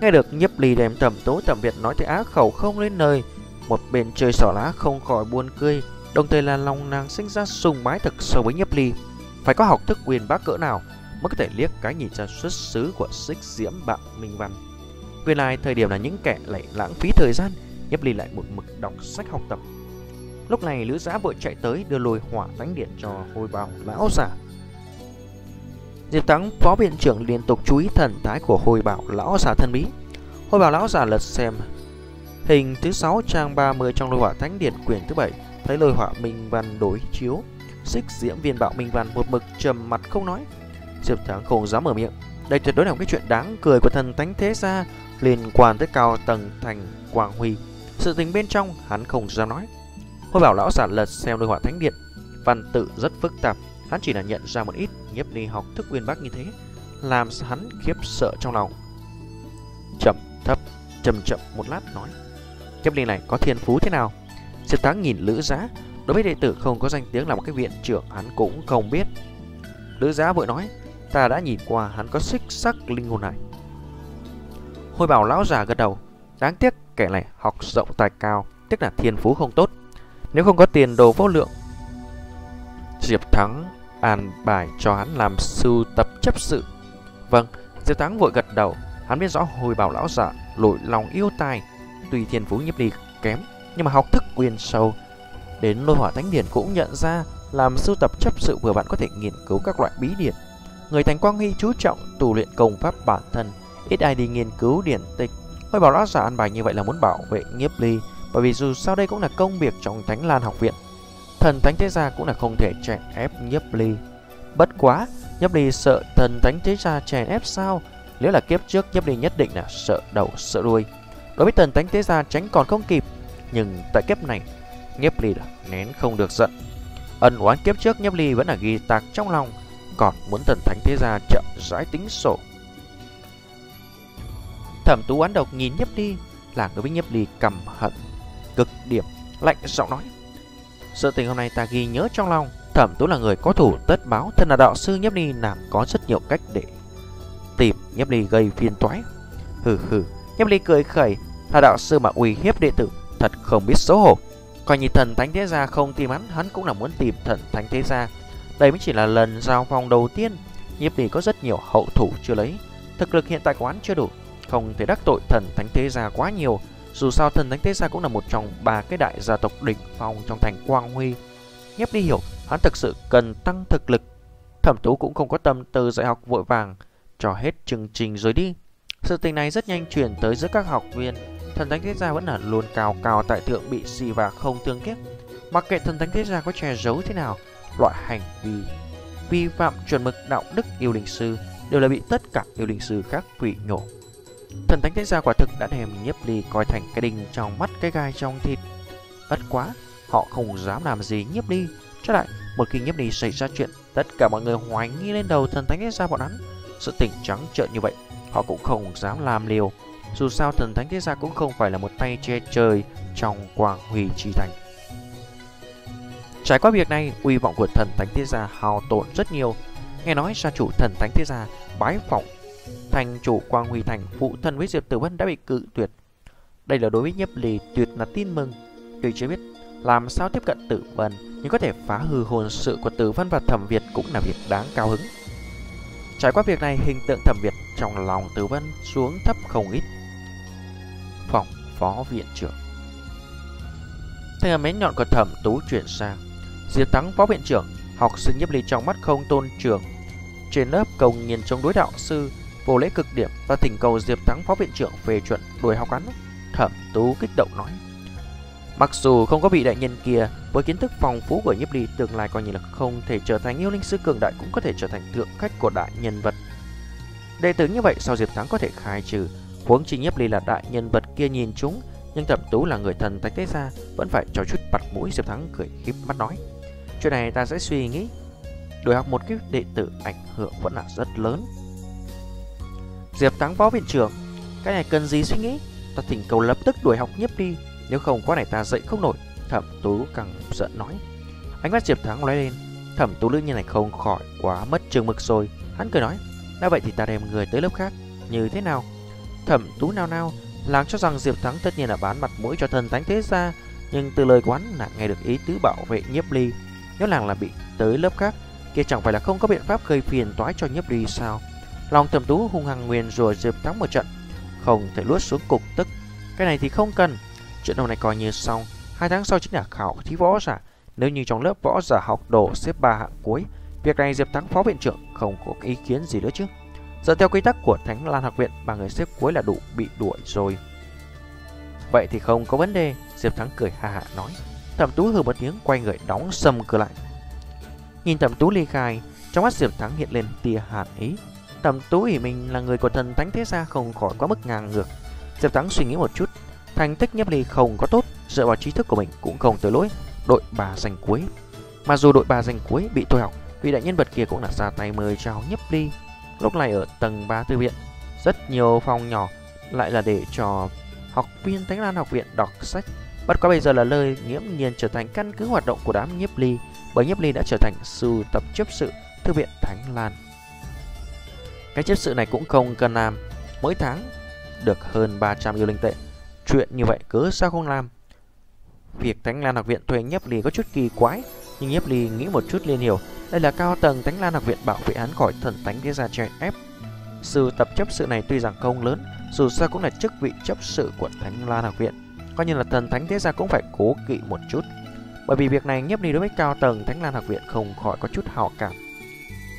Nghe được Nhiếp Ly đem Thẩm Tú, Thẩm Việt nói thì á khẩu không lên lời, một bên chơi xỏ lá không khỏi buồn cười, đồng thời là lòng nàng sinh ra sùng bái thực sâu với Nhiếp Ly. Phải có học thức uyên bác cỡ nào mới có thể liếc cái nhìn ra xuất xứ của Xích Diễm Bạo Minh Văn. Nguyên lai thời điểm là những kẻ lại lãng phí thời gian, Nhiếp Ly lại một mực đọc sách học tập. Lúc này Lữ Giả vội chạy tới đưa Lôi Hỏa Thánh Điển cho Hôi Bào lão giả. Diệp Thắng phó viện trưởng liên tục chú ý thần thái của Hôi Bảo lão giả thân bí. Hôi Bảo lão giả lật xem hình thứ sáu trang ba mươi trong Lôi Hỏa Thánh Điển quyển thứ bảy, thấy Lôi Hỏa Minh Văn đối chiếu Xích Diễm Viêm Bạo Minh Văn, một mực trầm mặt không nói. Diệp Thắng không dám mở miệng. Đây tuyệt đối là một cái chuyện đáng cười của Thần Thánh Thế Gia liên quan tới cao tầng thành Quang Huy. Sự tình bên trong hắn không dám nói. Hôi Bảo lão giả lật xem Lôi Hỏa Thánh Điển, văn tự rất phức tạp. Hắn chỉ là nhận ra một ít. Nhiếp Ly học thức uyên bác như thế làm hắn khiếp sợ trong lòng. Chậm thấp chậm chậm một lát nói, Nhiếp Ly này có thiên phú thế nào? Diệp Thắng nhìn Lữ Giá, đối với đệ tử không có danh tiếng là một cái viện trưởng hắn cũng không biết. Lữ Giá vội nói, ta đã nhìn qua, hắn có xích sắc linh hồn này. Hồi Bảo lão già gật đầu, đáng tiếc kẻ này học rộng tài cao, tức là thiên phú không tốt, nếu không có tiền đồ vô lượng. Diệp Thắng an bài cho hắn làm sưu tập chấp sự. Vâng, Diệp Thắng vội gật đầu, hắn biết rõ Hồi Bảo lão giả lội lòng yêu tài, tuy thiên phú Nhiếp Ly kém nhưng mà học thức uyên sâu, đến Lôi Hỏa Thánh Điển cũng nhận ra, làm sưu tập chấp sự vừa bạn có thể nghiên cứu các loại bí điển. Người thành Quang Huy chú trọng tu luyện công pháp bản thân, ít ai đi nghiên cứu điển tịch. Hồi Bảo lão giả ăn bài như vậy là muốn bảo vệ Nhiếp Ly, bởi vì dù sao đây cũng là công việc trong Thánh Lan Học Viện, Thần Thánh Thế Gia cũng là không thể chèn ép Nhiếp Ly. Bất quá Nhiếp Ly sợ Thần Thánh Thế Gia chèn ép sao? Nếu là kiếp trước, Nhiếp Ly nhất định là sợ đầu sợ đuôi, đối với Thần Thánh Thế Gia tránh còn không kịp, nhưng tại kiếp này Nhiếp Ly đã nén không được giận. Ân oán kiếp trước Nhiếp Ly vẫn là ghi tạc trong lòng, còn muốn Thần Thánh Thế Gia chậm rãi tính sổ. Thẩm Tú oán độc nhìn Nhiếp Ly, là đối với Nhiếp Ly căm hận cực điểm, lạnh giọng nói, sự tình hôm nay ta ghi nhớ trong lòng. Thẩm Tú là người có thủ tất báo, thân là đạo sư Nhiếp Ly làm có rất nhiều cách để tìm Nhiếp Ly gây phiền toái. Hừ hừ, Nhiếp Ly cười khẩy, là đạo sư mà uy hiếp đệ tử, thật không biết xấu hổ. Coi như Thần Thánh Thế Gia không tìm hắn, hắn cũng là muốn tìm Thần Thánh Thế Gia. Đây mới chỉ là lần giao phong đầu tiên, Nhiếp Ly có rất nhiều hậu thủ chưa lấy, thực lực hiện tại của hắn chưa đủ, không thể đắc tội Thần Thánh Thế Gia quá nhiều. Dù sao Thần Thánh Thế Gia cũng là một trong ba cái đại gia tộc đỉnh phong trong thành Quang Huy. Nhiếp Ly hiểu hắn thực sự cần tăng thực lực. Thẩm Tú cũng không có tâm tư dạy học vội vàng, cho hết chương trình rồi đi. Sự tình này rất nhanh truyền tới giữa các học viên. Thần Thánh Thế Gia vẫn là luôn cao cao tại thượng, bị xì và không thương tiếc. Mặc kệ Thần Thánh Thế Gia có che giấu thế nào, loại hành vi vi phạm chuẩn mực đạo đức yêu linh sư đều là bị tất cả yêu linh sư khác quỷ nhổ. Thần Thánh Thế Gia quả thực đã đem Nhiếp Ly coi thành cái đinh trong mắt, cái gai trong thịt. Bất quá họ không dám làm gì Nhiếp Ly, cho lại một khi Nhiếp Ly xảy ra chuyện, tất cả mọi người hoài nghi lên đầu Thần Thánh Thế Gia bọn hắn. Sự tỉnh trắng trợn như vậy họ cũng không dám làm liều, dù sao Thần Thánh Thế Gia cũng không phải là một tay che trời trong Quang Huy Chi Thành. Trải qua việc này, uy vọng của Thần Thánh Thế Gia hao tổn rất nhiều. Nghe nói gia chủ Thần Thánh Thế Gia bái phỏng thành chủ Quang Huy Thành, phụ thân với Diệp Tử Văn đã bị cự tuyệt. Đây là đối với Nhiếp Ly tuyệt là tin mừng. Tuy chưa biết làm sao tiếp cận Tử Văn, nhưng có thể phá hư hồn sự của Tử Văn và Thẩm Việt cũng là việc đáng cao hứng. Trải qua việc này, hình tượng Thẩm Việt trong lòng Tử Văn xuống thấp không ít. Phòng phó viện trưởng, thế là mén nhọn của Thẩm Tú chuyển sang Diệp Thắng phó viện trưởng. Học sinh Nhiếp Ly trong mắt không tôn trưởng, trên lớp công nhiên chống đối đạo sư, vô lễ cực điểm, và thỉnh cầu Diệp Thắng phó viện trưởng phê chuẩn đuổi học hắn. Thẩm Tú kích động nói, mặc dù không có vị đại nhân kia, với kiến thức phong phú của Nhiếp Ly, tương lai coi như là không thể trở thành yêu linh sư cường đại cũng có thể trở thành thượng khách của đại nhân vật. Đệ tử như vậy sao Diệp Thắng có thể khai trừ? Huống chi Nhiếp Ly là đại nhân vật kia nhìn chúng, nhưng Thẩm Tú là người Thần Thánh Thế Gia, vẫn phải cho chút mặt mũi. Diệp Thắng cười khíp mắt nói, chuyện này ta sẽ suy nghĩ. Đổi học một cái đệ tử ảnh hưởng vẫn là rất lớn. Diệp Thắng phó viện trưởng, cái này cần gì suy nghĩ, ta thỉnh cầu lập tức đuổi học Nhiếp Ly, nếu không quá này ta dậy không nổi. Thẩm Tú càng giận nói. Ánh mắt Diệp Thắng lóe lên, Thẩm Tú lương như này không khỏi quá mất trường mực rồi. Hắn cười nói, đã vậy thì ta đem người tới lớp khác như thế nào? Thẩm Tú nào nào làm cho rằng Diệp Thắng tất nhiên là bán mặt mũi cho Thần Thánh Thế Gia, nhưng từ lời quán nàng nghe được ý tứ bảo vệ Nhiếp Ly. Nếu nàng là bị tới lớp khác kia, chẳng phải là không có biện pháp gây phiền toái cho Nhiếp Ly sao? Lòng Thẩm Tú hung hăng nguyền rủa Diệp Thắng một trận, không thể luốt xuống cục tức. Cái này thì không cần, chuyện hôm nay coi như xong. Hai tháng sau chính là khảo thí võ giả, nếu như trong lớp võ giả học đồ xếp ba hạng cuối, việc này Diệp Thắng phó viện trưởng không có ý kiến gì nữa chứ? Dựa theo quy tắc của Thánh Lan Học Viện, ba người xếp cuối là đủ bị đuổi rồi. Vậy thì không có vấn đề, Diệp Thắng cười hà hà nói. Thẩm Tú hừ một tiếng, quay người đóng sầm cửa lại. Nhìn Thẩm Tú ly khai, trong mắt Diệp Thắng hiện lên tia hàn ý. Thẩm Tú ý mình là người của Thần Thánh Thế Gia không khỏi quá mức ngang ngược. Diệp Thắng suy nghĩ một chút, thành tích Nhiếp Ly không có tốt, dựa vào trí thức của mình cũng không tới lỗi đội bà giành cuối. Mà dù đội bà giành cuối bị thôi học, vì đại nhân vật kia cũng đã ra tay mời chào Nhiếp Ly. Lúc này ở tầng ba thư viện, rất nhiều phòng nhỏ lại là để cho học viên Thánh Lan Học Viện đọc sách. Bất quá bây giờ là nơi nghiễm nhiên trở thành căn cứ hoạt động của đám Nhiếp Ly, bởi Nhiếp Ly đã trở thành sưu tập chấp sự Thư viện Thánh Lan. Cái chấp sự này cũng không cần làm, mỗi tháng được hơn ba trăm yêu linh tệ. Chuyện như vậy cứ sao không làm? Việc Thánh Lan Học Viện thuê Nhiếp Ly có chút kỳ quái, nhưng Nhiếp Ly nghĩ một chút liền hiểu, đây là cao tầng Thánh Lan Học Viện bảo vệ hắn khỏi Thần Thánh Thế Gia chèn ép. Sưu tập chấp sự này tuy rằng không lớn, dù sao cũng là chức vị chấp sự của Thánh Lan Học Viện, coi như là Thần Thánh Thế Gia cũng phải cố kỵ một chút. Bởi vì việc này, Nhiếp Ly đối với cao tầng Thánh Lan Học Viện không khỏi có chút hào cảm.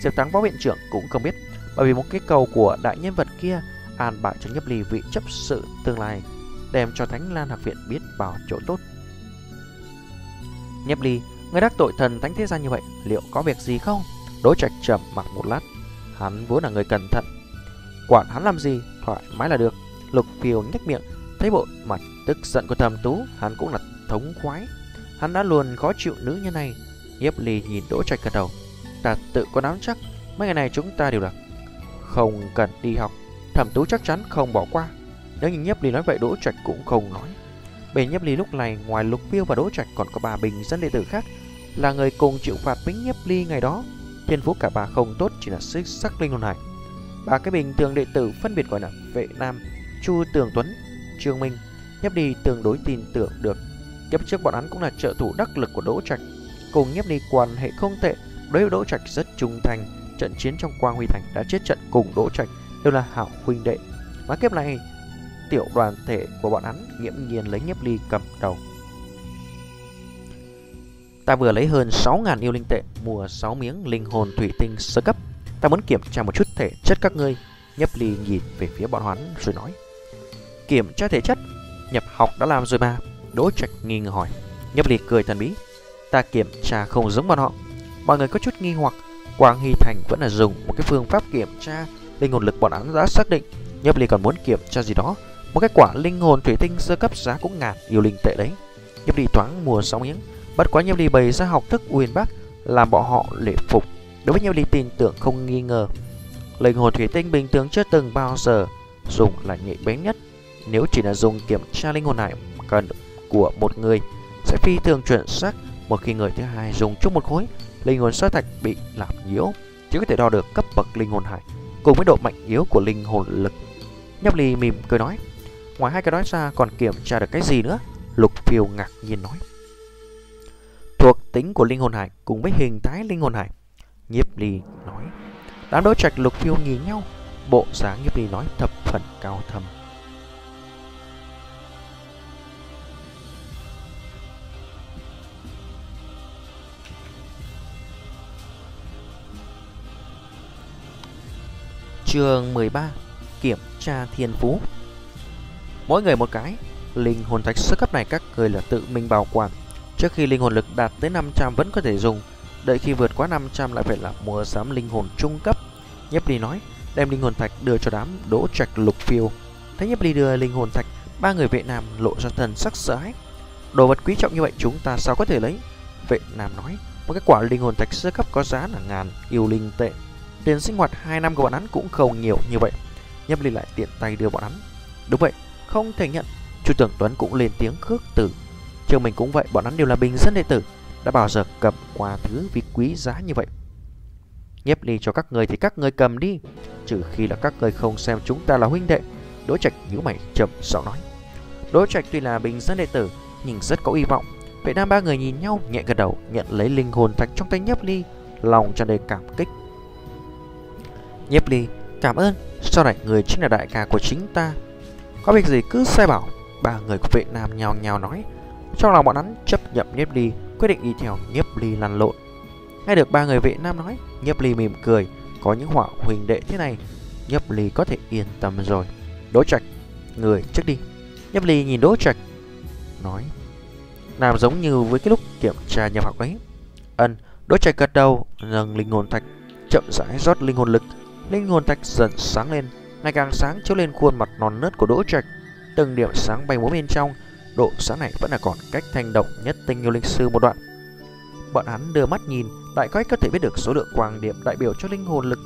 Diệp Thắng phó viện trưởng cũng không biết, bởi vì một cái cầu của đại nhân vật kia an bài cho Nhiếp Ly vị chấp sự tương lai, đem cho Thánh Lan Học Viện biết vào chỗ tốt. Nhiếp Ly, người đắc tội Thần Thánh Thế Gia như vậy, liệu có việc gì không? Đỗ Trạch trầm mặc một lát, hắn vốn là người cẩn thận, quản hắn làm gì, thoải mái là được. Lục Phiêu nhếch miệng, thấy bộ mặt tức giận của Thẩm Tú, hắn cũng là thống khoái. Hắn đã luôn khó chịu nữ nhân này. Nhiếp Ly nhìn Đỗ Trạch gật đầu, ta tự có nắm chắc, mấy ngày này chúng ta đều là không cần đi học, Thẩm Tú chắc chắn không bỏ qua. Nếu như Nhiếp Ly nói vậy, Đỗ Trạch cũng không nói. Bên Nhiếp Ly lúc này, ngoài Lục Phiêu và Đỗ Trạch còn có bà Bình, dân đệ tử khác, là người cùng chịu phạt với Nhiếp Ly ngày đó. Thiên phú cả bà không tốt, chỉ là sức sắc linh hồn hải. Bà cái bình thường đệ tử phân biệt gọi là Vệ Nam, Chu Tường Tuấn, Trương Minh, Nhiếp Ly tương đối tin tưởng được. Kiếp trước bọn hắn cũng là trợ thủ đắc lực của Đỗ Trạch, cùng Nhiếp Ly quan hệ không tệ, đối với Đỗ Trạch rất trung thành. Trận chiến trong Quang Huy Thành đã chết trận cùng Đỗ Trạch, đều là hảo huynh đệ. Mà kiếp này, tiểu đoàn thể của bọn hắn nghiễm nhiên lấy Nhiếp Ly cầm đầu. Ta vừa lấy hơn sáu nghìn yêu linh tệ mua sáu miếng linh hồn thủy tinh sơ cấp, ta muốn kiểm tra một chút thể chất các ngươi. Nhiếp Ly nhìn về phía bọn hắn rồi nói. Kiểm tra thể chất? Nhập học đã làm rồi mà? Đỗ Trạch nghi ngờ hỏi. Nhiếp Ly cười thần bí, ta kiểm tra không giống bọn họ. Mọi người có chút nghi hoặc, Quang Huy Thành vẫn là dùng một cái phương pháp kiểm tra linh hồn lực bọn hắn đã xác định, Nhiếp Ly còn muốn kiểm tra gì đó. Một cái quả linh hồn thủy tinh sơ cấp giá cũng ngàn yêu linh tệ đấy. Nhiếp Ly thoáng mua sáu miếng. Bất quá Nhiếp Ly bày ra học thức uyên bác, làm bọn họ lệ phục. Đối với Nhiếp Ly tin tưởng không nghi ngờ. Linh hồn thủy tinh bình thường chưa từng bao giờ dùng là nhạy bén nhất. Nếu chỉ là dùng kiểm tra linh hồn hải cần của một người sẽ phi thường chuẩn xác. Một khi người thứ hai dùng chung một khối linh hồn sơ thạch bị làm nhiễu, chỉ có thể đo được cấp bậc linh hồn hải cùng với độ mạnh yếu của linh hồn lực. Nhiếp Ly mỉm cười nói, ngoài hai cái đó ra còn kiểm tra được cái gì nữa? Lục Phiêu ngạc nhiên nói. Thuộc tính của linh hồn hải cùng với hình thái linh hồn hải, Nhiếp Ly nói. Đám Đỗ Trạch, Lục Phiêu nhìn nhau, bộ dáng Nhiếp Ly nói thập phần cao thâm. Chương mười ba, kiểm tra thiên phú. Mỗi người một cái linh hồn thạch sơ cấp này các người là tự mình bảo quản. Trước khi linh hồn lực đạt tới năm trăm vẫn có thể dùng, đợi khi vượt quá năm trăm lại phải là mua sắm linh hồn trung cấp. Nhiếp Ly nói, đem linh hồn thạch đưa cho đám Đỗ Trạch, Lục Phiêu. Thấy Nhiếp Ly đưa linh hồn thạch, ba người Vệ Nam lộ ra thần sắc sợ hãi. Đồ vật quý trọng như vậy chúng ta sao có thể lấy? Vệ Nam nói, một cái quả linh hồn thạch sơ cấp có giá là ngàn yêu linh tệ. Tiền sinh hoạt hai năm của bọn hắn cũng không nhiều như vậy. Nhiếp Ly lại tiện tay đưa bọn hắn. Đúng vậy, không thể nhận. Chu Tường Tuấn cũng lên tiếng khước từ. Trường mình cũng vậy, bọn hắn đều là bình dân đệ tử, đã bao giờ cầm quà thứ vì quý giá như vậy. Nhiếp Ly cho các người thì các người cầm đi, trừ khi là các người không xem chúng ta là huynh đệ. Đỗ Trạch nhíu mày trầm giọng nói. Đỗ Trạch tuy là bình dân đệ tử nhưng rất có hy vọng. Vậy nam ba người nhìn nhau nhẹ gật đầu, nhận lấy linh hồn thạch trong tay Nhiếp Ly, lòng tràn đầy cảm kích. Nhiếp Ly, cảm ơn, sau này người chính là đại ca của chính ta, có việc gì cứ sai bảo. Ba người của Vệ Nam nhào nhào nói. Trong lòng bọn hắn chấp nhận Nhiếp Ly, quyết định đi theo Nhiếp Ly lăn lộn. Nghe được ba người Vệ Nam nói, Nhiếp Ly mỉm cười, có những họa huỳnh đệ thế này, Nhiếp Ly có thể yên tâm rồi. Đỗ Trạch, người trước đi. Nhiếp Ly nhìn Đỗ Trạch, nói, làm giống như với cái lúc kiểm tra nhập học ấy. Ân, Đỗ Trạch gật đầu, nâng linh hồn thạch, chậm rãi rót linh hồn lực. Linh hồn thạch dần sáng lên, ngày càng sáng chiếu lên khuôn mặt non nớt của Đỗ Trạch, từng điểm sáng bay múa bên trong. Độ sáng này vẫn là còn cách thành động nhất tinh yêu linh sư một đoạn. Bọn hắn đưa mắt nhìn, đại cách có thể biết được số lượng quang điểm đại biểu cho linh hồn lực.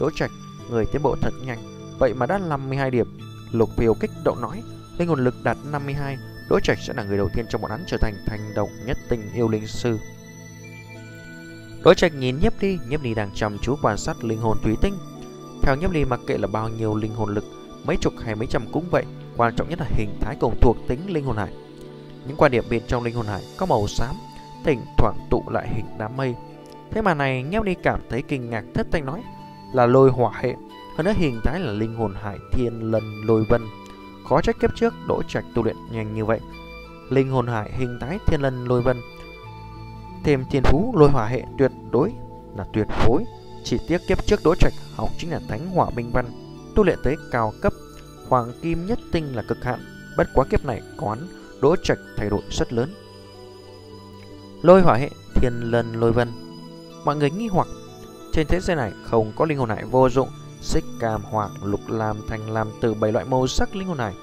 Đỗ Trạch, người tiến bộ thật nhanh, vậy mà đã năm mươi hai điểm. Lục Phiêu kích động nói, linh hồn lực đạt năm mươi hai, Đỗ Trạch sẽ là người đầu tiên trong bọn hắn trở thành thành động nhất tinh yêu linh sư. Đỗ Trạch nhìn Nhiếp Ly, Nhiếp Ly đang chăm chú quan sát linh hồn thủy tinh. Theo Nhiếp Ly, mặc kệ là bao nhiêu linh hồn lực, mấy chục hay mấy trăm cũng vậy, quan trọng nhất là hình thái cùng thuộc tính linh hồn hải. Những quan điểm bên trong linh hồn hải có màu xám, thỉnh thoảng tụ lại hình đám mây. Thế mà này, Nhiếp Ly cảm thấy kinh ngạc thất thanh nói, là lôi hỏa hệ, hơn nữa hình thái là linh hồn hải thiên lần lôi vân. Khó trách kiếp trước Đỗ Trạch tu luyện nhanh như vậy. Linh hồn hải hình thái thiên lân lôi vân, thêm thiên phú lôi hỏa hệ tuyệt đối là tuyệt phối. Chỉ tiếc kiếp trước Đỗ Trạch học chính là Thánh Hỏa Minh Văn, tu luyện tới cao cấp hoàng kim nhất tinh là cực hạn. Bất quá kiếp này quán Đỗ Trạch thay đổi rất lớn. Lôi hỏa hệ thiên lân lôi vân, mọi người nghi hoặc, trên thế giới này không có linh hồn hải vô dụng. Xích cam, hoàng, lục, lam, thanh lam từ bảy loại màu sắc linh hồn hải,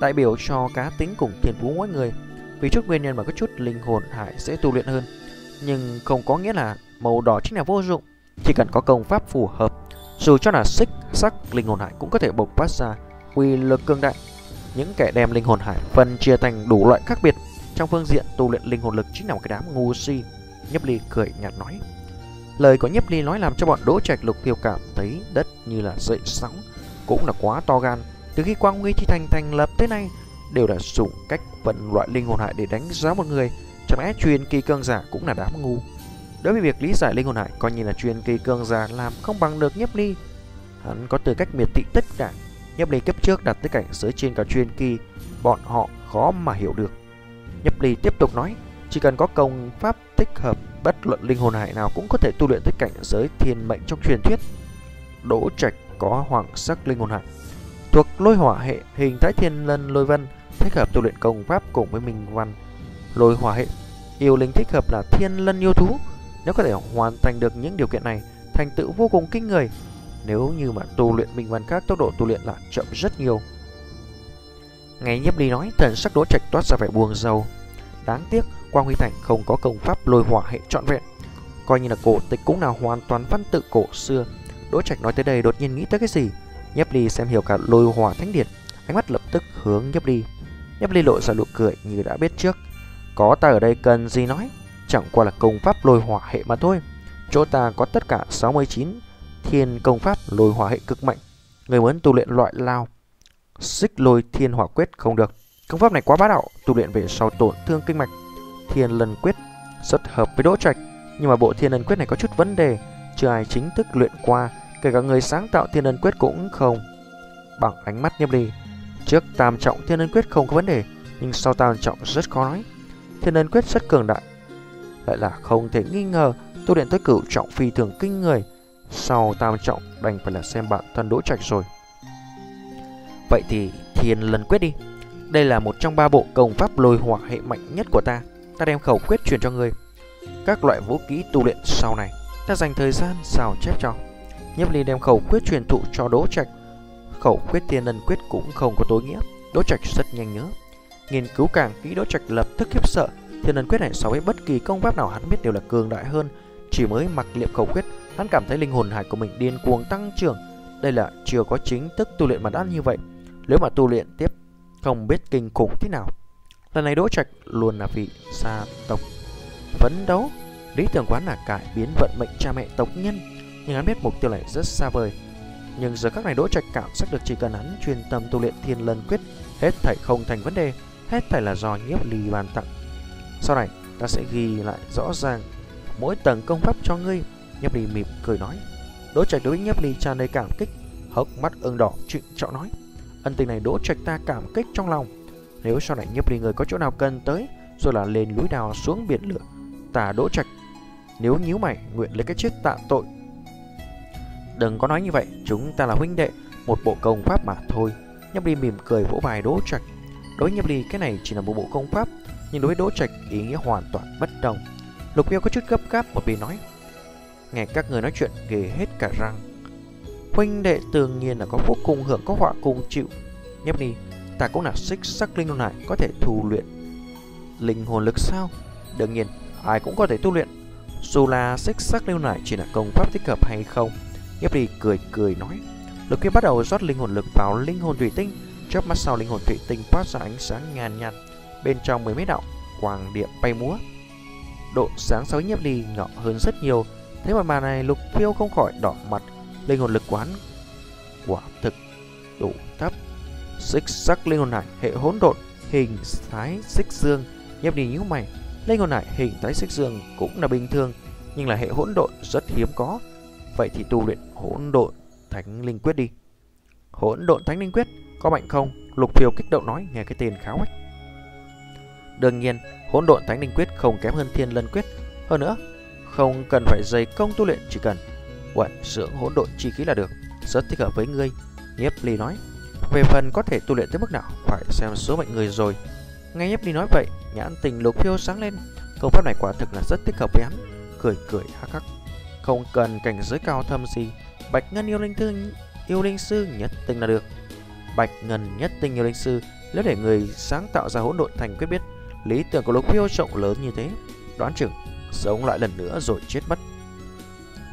đại biểu cho cá tính cùng thiên phú mỗi người. Vì chút nguyên nhân mà có chút linh hồn hải sẽ tu luyện hơn, nhưng không có nghĩa là màu đỏ chính là vô dụng. Chỉ cần có công pháp phù hợp, dù cho là xích sắc, linh hồn hải cũng có thể bộc phát ra quy lực cương đại. Những kẻ đem linh hồn hải phân chia thành đủ loại khác biệt trong phương diện tu luyện linh hồn lực chính là một cái đám ngu si. Nhiếp Ly cười nhạt nói. Lời của Nhiếp Ly nói làm cho bọn Đỗ Trạch, Lục Phiêu cảm thấy đất như là dậy sóng, cũng là quá to gan. Từ khi Quang Huy Chi Thành thành lập tới nay, đều là dùng cách phân loại linh hồn hải để đánh giá một người. Chẳng lẽ truyền kỳ cương giả cũng là đám ngu? Đối với việc lý giải linh hồn hải coi như là truyền kỳ cương giả làm không bằng được Nhiếp Ly. Hắn có tư cách miệt thị tất cả. Nhiếp Ly kiếp trước đặt tới cảnh giới trên cả truyền kỳ, bọn họ khó mà hiểu được. Nhiếp Ly tiếp tục nói, chỉ cần có công pháp thích hợp, bất luận linh hồn hải nào cũng có thể tu luyện tới cảnh giới thiên mệnh trong truyền thuyết. Đỗ Trạch có hoàng sắc linh hồn hải thuộc lôi hỏa hệ, hình thái thiên lân lôi vân, thích hợp tu luyện công pháp cùng với minh văn. Lôi hỏa hệ yêu linh thích hợp là thiên lân yêu thú, nếu có thể hoàn thành được những điều kiện này, thành tựu vô cùng kinh người. Nếu như mà tu luyện minh văn khác, tốc độ tu luyện là chậm rất nhiều. Nghe Nhiếp Ly nói, thần sắc Đỗ Trạch toát ra vẻ buồn rầu. Đáng tiếc Quang Huy Thành không có công pháp lôi hỏa hệ trọn vẹn, coi như là cổ tịch cũng là hoàn toàn văn tự cổ xưa. Đỗ Trạch nói tới đây đột nhiên nghĩ tới cái gì. Nhiếp Ly xem hiểu cả lôi hỏa thánh điển, ánh mắt lập tức hướng Nhiếp Ly. Nhiếp Ly lộ ra nụ cười như đã biết trước. Có ta ở đây cần gì nói, chẳng qua là công pháp lôi hỏa hệ mà thôi. Chỗ ta có tất cả sáu mươi chín thiên công pháp lôi hỏa hệ cực mạnh, người muốn tu luyện loại lao xích lôi thiên hỏa quyết không được. Công pháp này quá bá đạo, tu luyện về sau tổn thương kinh mạch. Thiên Lân Quyết rất hợp với Đỗ Trạch, nhưng mà bộ Thiên Lân Quyết này có chút vấn đề, chưa ai chính thức luyện qua, kể cả người sáng tạo Thiên Lân Quyết cũng không. Bằng ánh mắt Nhiếp Ly, trước tam trọng Thiên Lân Quyết không có vấn đề, nhưng sau tam trọng rất khó nói. Thiên Lân Quyết rất cường đại, lại là không thể nghi ngờ, tu luyện tới cửu trọng phi thường kinh người. Sau tam trọng đành phải là xem bản thân Đỗ Trạch rồi. Vậy thì Thiên Lân Quyết đi, đây là một trong ba bộ công pháp lôi hỏa hệ mạnh nhất của ta. Ta đem khẩu quyết truyền cho ngươi. Các loại vũ khí tu luyện sau này ta dành thời gian sao chép cho. Nhiếp Ly đem khẩu quyết truyền thụ cho Đỗ Trạch. Khẩu quyết Thiên Lân Quyết cũng không có tối nghĩa. Đỗ Trạch rất nhanh nhớ. Nghiên cứu càng kỹ, Đỗ Trạch lập tức khiếp sợ. Thiên Lân Quyết này so với bất kỳ công pháp nào hắn biết đều là cường đại hơn. Chỉ mới mặc niệm khẩu quyết, hắn cảm thấy linh hồn hải của mình điên cuồng tăng trưởng. Đây là chưa có chính thức tu luyện mà đã như vậy, nếu mà tu luyện tiếp không biết kinh khủng thế nào. Lần này Đỗ Trạch luôn là vị gia tộc phấn đấu, lý tưởng quán là cải biến vận mệnh cha mẹ tộc nhân, nhưng hắn biết mục tiêu này rất xa vời. Nhưng giờ các này Đỗ Trạch cảm giác được chỉ cần hắn chuyên tâm tu luyện Thiên Lân Quyết, hết thảy không thành vấn đề, hết thảy là do Nhiếp Ly ban tặng. Sau này ta sẽ ghi lại rõ ràng mỗi tầng công pháp cho ngươi. Nhiếp Ly mỉm cười nói. Đỗ Trạch đối với Nhiếp Ly tràn đầy cảm kích, hốc mắt ưng đỏ trịnh trọng nói, ân tình này Đỗ Trạch ta cảm kích trong lòng. Nếu sau này Nhiếp Ly người có chỗ nào cần tới, rồi là lên núi đào xuống biển lửa, tả Đỗ Trạch nếu nhíu mày nguyện lấy cái chết tạ tội. Đừng có nói như vậy, chúng ta là huynh đệ, một bộ công pháp mà thôi. Nhiếp Ly mỉm cười vỗ bài Đỗ Trạch. Đối Nhiếp Ly cái này chỉ là một bộ công pháp, nhưng đối với Đỗ Trạch ý nghĩa hoàn toàn bất đồng. Lục Phiêu có chút gấp gáp một bên nói, nghe các người nói chuyện ghê hết cả răng. Huynh đệ tương nhiên là có phúc cùng hưởng, có họa cùng chịu. Nhiếp Ly, ta cũng là xích sắc linh hồn hải, có thể tu luyện linh hồn lực sao? Đương nhiên, ai cũng có thể tu luyện, dù là xích sắc linh hồn hải chỉ là công pháp thích hợp hay không. Nhiếp Ly cười cười nói. Lục Phiêu bắt đầu rót linh hồn lực vào linh hồn thủy tinh, chớp mắt sau linh hồn thủy tinh phát ra ánh sáng nhàn nhạt, bên trong mười mấy đạo quang điện bay múa. Độ sáng sói Nhiếp Ly nhỏ hơn rất nhiều. Thế mà màn này Lục Phiêu không khỏi đỏ mặt. Linh hồn lực của hắn quả thực đủ thấp. Xích sắc linh hồn hải hệ hỗn độn hình thái xích dương. Nhiếp Ly nhíu mày, linh hồn hải hình thái xích dương cũng là bình thường, nhưng là hệ hỗn độn rất hiếm có. Vậy thì tu luyện hỗn độn thánh linh quyết đi. Hỗn độn thánh linh quyết có mạnh không? Lục Phiêu kích động nói, nghe cái tên khá hoách. Đương nhiên, hỗn độn thánh linh quyết không kém hơn Thiên Lân Quyết. Hơn nữa, không cần phải dày công tu luyện, chỉ cần vận dưỡng hỗn độn chi khí là được. Rất thích hợp với ngươi, Nhiếp Ly nói. Về phần có thể tu luyện tới mức nào, phải xem số mệnh người rồi. Nghe Nhiếp Ly nói vậy, nhãn tình Lục Phiêu sáng lên. Công pháp này quả thực là rất thích hợp với hắn. Cười cười hắc hắc. Không cần cảnh giới cao thâm gì, Bạch Ngân yêu linh thư yêu linh sư nhất tình là được. Bạch Ngân nhất tình yêu linh sư, nếu để người sáng tạo ra hỗn độn thành quyết biết, lý tưởng của Lục Phiêu rộng lớn như thế, đoán chừng sống lại lần nữa rồi chết mất.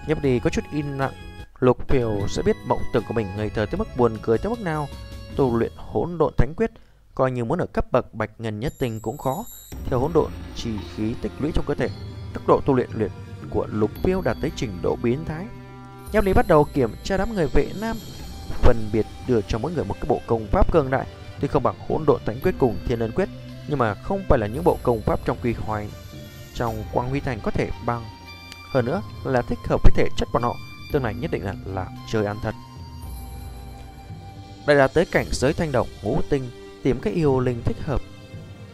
Nhiếp Ly có chút im lặng, Lục Phiêu sẽ biết mộng tưởng của mình ngây thơ tới mức buồn cười tới mức nào. Tu luyện hỗn độn thánh quyết, coi như muốn ở cấp bậc Bạch Ngân nhất tình cũng khó. Theo hỗn độn chỉ khí tích lũy trong cơ thể, tốc độ tu luyện luyện của Lục Phiêu đạt tới trình độ biến thái. Nhiếp Ly bắt đầu kiểm tra đám người Vệ Nam, phân biệt đưa cho mỗi người một cái bộ công pháp cường đại, tuy không bằng hỗn độn thánh quyết cùng Thiên Ân Quyết, nhưng mà không phải là những bộ công pháp trong quy hoài trong Quang Huy Thành có thể bằng. Hơn nữa là thích hợp với thể chất bọn họ, tương lai nhất định là làm chơi ăn thật. Đại đạt tới cảnh giới thanh đồng ngũ tinh, tìm cái yêu linh thích hợp,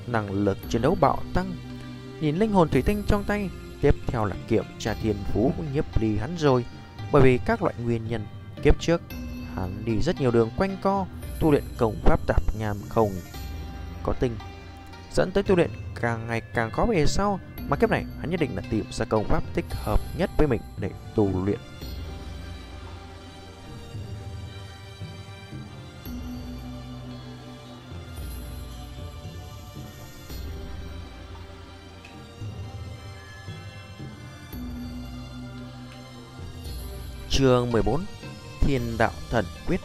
năng lực chiến đấu bạo tăng. Nhìn linh hồn thủy tinh trong tay, tiếp theo là kiểm tra thiên phú của Nhiếp Ly hắn rồi. Bởi vì các loại nguyên nhân, kiếp trước hắn đi rất nhiều đường quanh co, tu luyện công pháp tạp nham không có tinh, dẫn tới tu luyện càng ngày càng khó về sau. Mà kiếp này hắn nhất định là tìm ra công pháp thích hợp nhất với mình để tu luyện. Chương mười bốn Thiên Đạo Thần Quyết.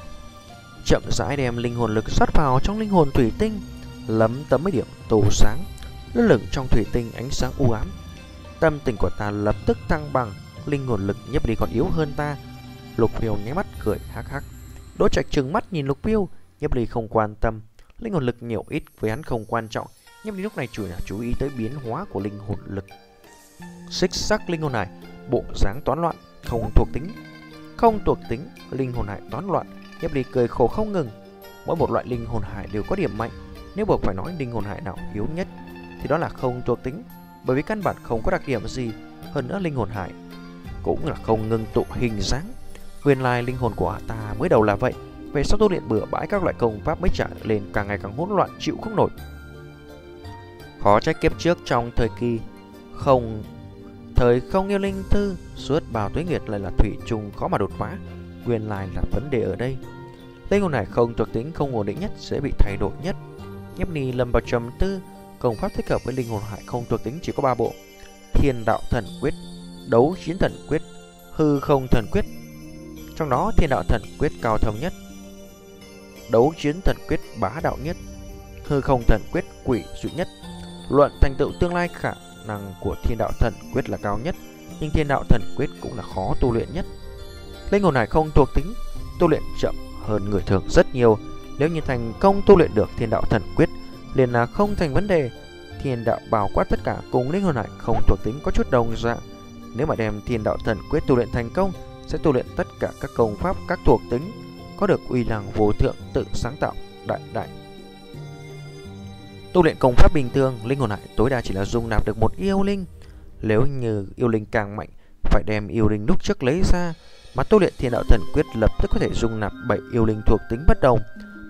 Chậm rãi đem linh hồn lực rót vào trong linh hồn thủy tinh, lấm tấm mấy điểm tô sáng lơ lửng trong thủy tinh ánh sáng u ám. Tâm tình của ta lập tức tăng bằng, linh hồn lực Nhiếp Ly còn yếu hơn ta. Lục Phiêu nháy mắt cười hắc hắc. Đỗ Trạch trừng mắt nhìn Lục Phiêu, Nhiếp Ly không quan tâm, linh hồn lực nhiều ít với hắn không quan trọng. Nhiếp Ly lúc này chủ yếu chú ý tới biến hóa của linh hồn lực. Xích sắc linh hồn hải, bộ dáng toán loạn, không thuộc tính. Không thuộc tính, linh hồn hải toán loạn, Nhiếp Ly cười khổ không ngừng. Mỗi một loại linh hồn hải đều có điểm mạnh, nếu buộc phải nói linh hồn hải nào yếu nhất thì đó là không thuộc tính, bởi vì căn bản không có đặc điểm gì. Hơn nữa linh hồn hải cũng là không ngừng tụ hình dáng. Nguyên lai linh hồn của ta mới đầu là vậy, về sau tu luyện bừa bãi các loại công pháp mới trở lên càng ngày càng hỗn loạn chịu không nổi. Khó trách kiếp trước trong thời kỳ không thời không yêu linh thư suốt bao tuế nguyệt lại là thủy chung khó mà đột phá. Nguyên lai là vấn đề ở đây, linh hồn hải không thuộc tính không ổn định nhất, sẽ bị thay đổi nhất. Nhiếp Ly lâm vào trầm tư. Công pháp thích hợp với linh hồn hải không thuộc tính chỉ có ba bộ: Thiên Đạo Thần Quyết, Đấu Chiến Thần Quyết, Hư Không Thần Quyết. Trong đó Thiên Đạo Thần Quyết cao thâm nhất, Đấu Chiến Thần Quyết bá đạo nhất, Hư Không Thần Quyết quỷ dị nhất. Luận thành tựu tương lai, khả năng của Thiên Đạo Thần Quyết là cao nhất, nhưng Thiên Đạo Thần Quyết cũng là khó tu luyện nhất. Linh hồn hải không thuộc tính tu luyện chậm hơn người thường rất nhiều, nếu như thành công tu luyện được Thiên Đạo Thần Quyết liền là không thành vấn đề. Thiên đạo bao quát tất cả cùng linh hồn hải không thuộc tính có chút đồng dạng. Nếu mà đem Thiên Đạo Thần Quyết tu luyện thành công, sẽ tu luyện tất cả các công pháp các thuộc tính, có được uy năng vô thượng, tự sáng tạo đại đại. Tu luyện công pháp bình thường, linh hồn hải tối đa chỉ là dung nạp được một yêu linh. Nếu như yêu linh càng mạnh, phải đem yêu linh lúc trước lấy ra. Mà tu luyện Thiên Đạo Thần Quyết lập tức có thể dung nạp bảy yêu linh thuộc tính bất đồng.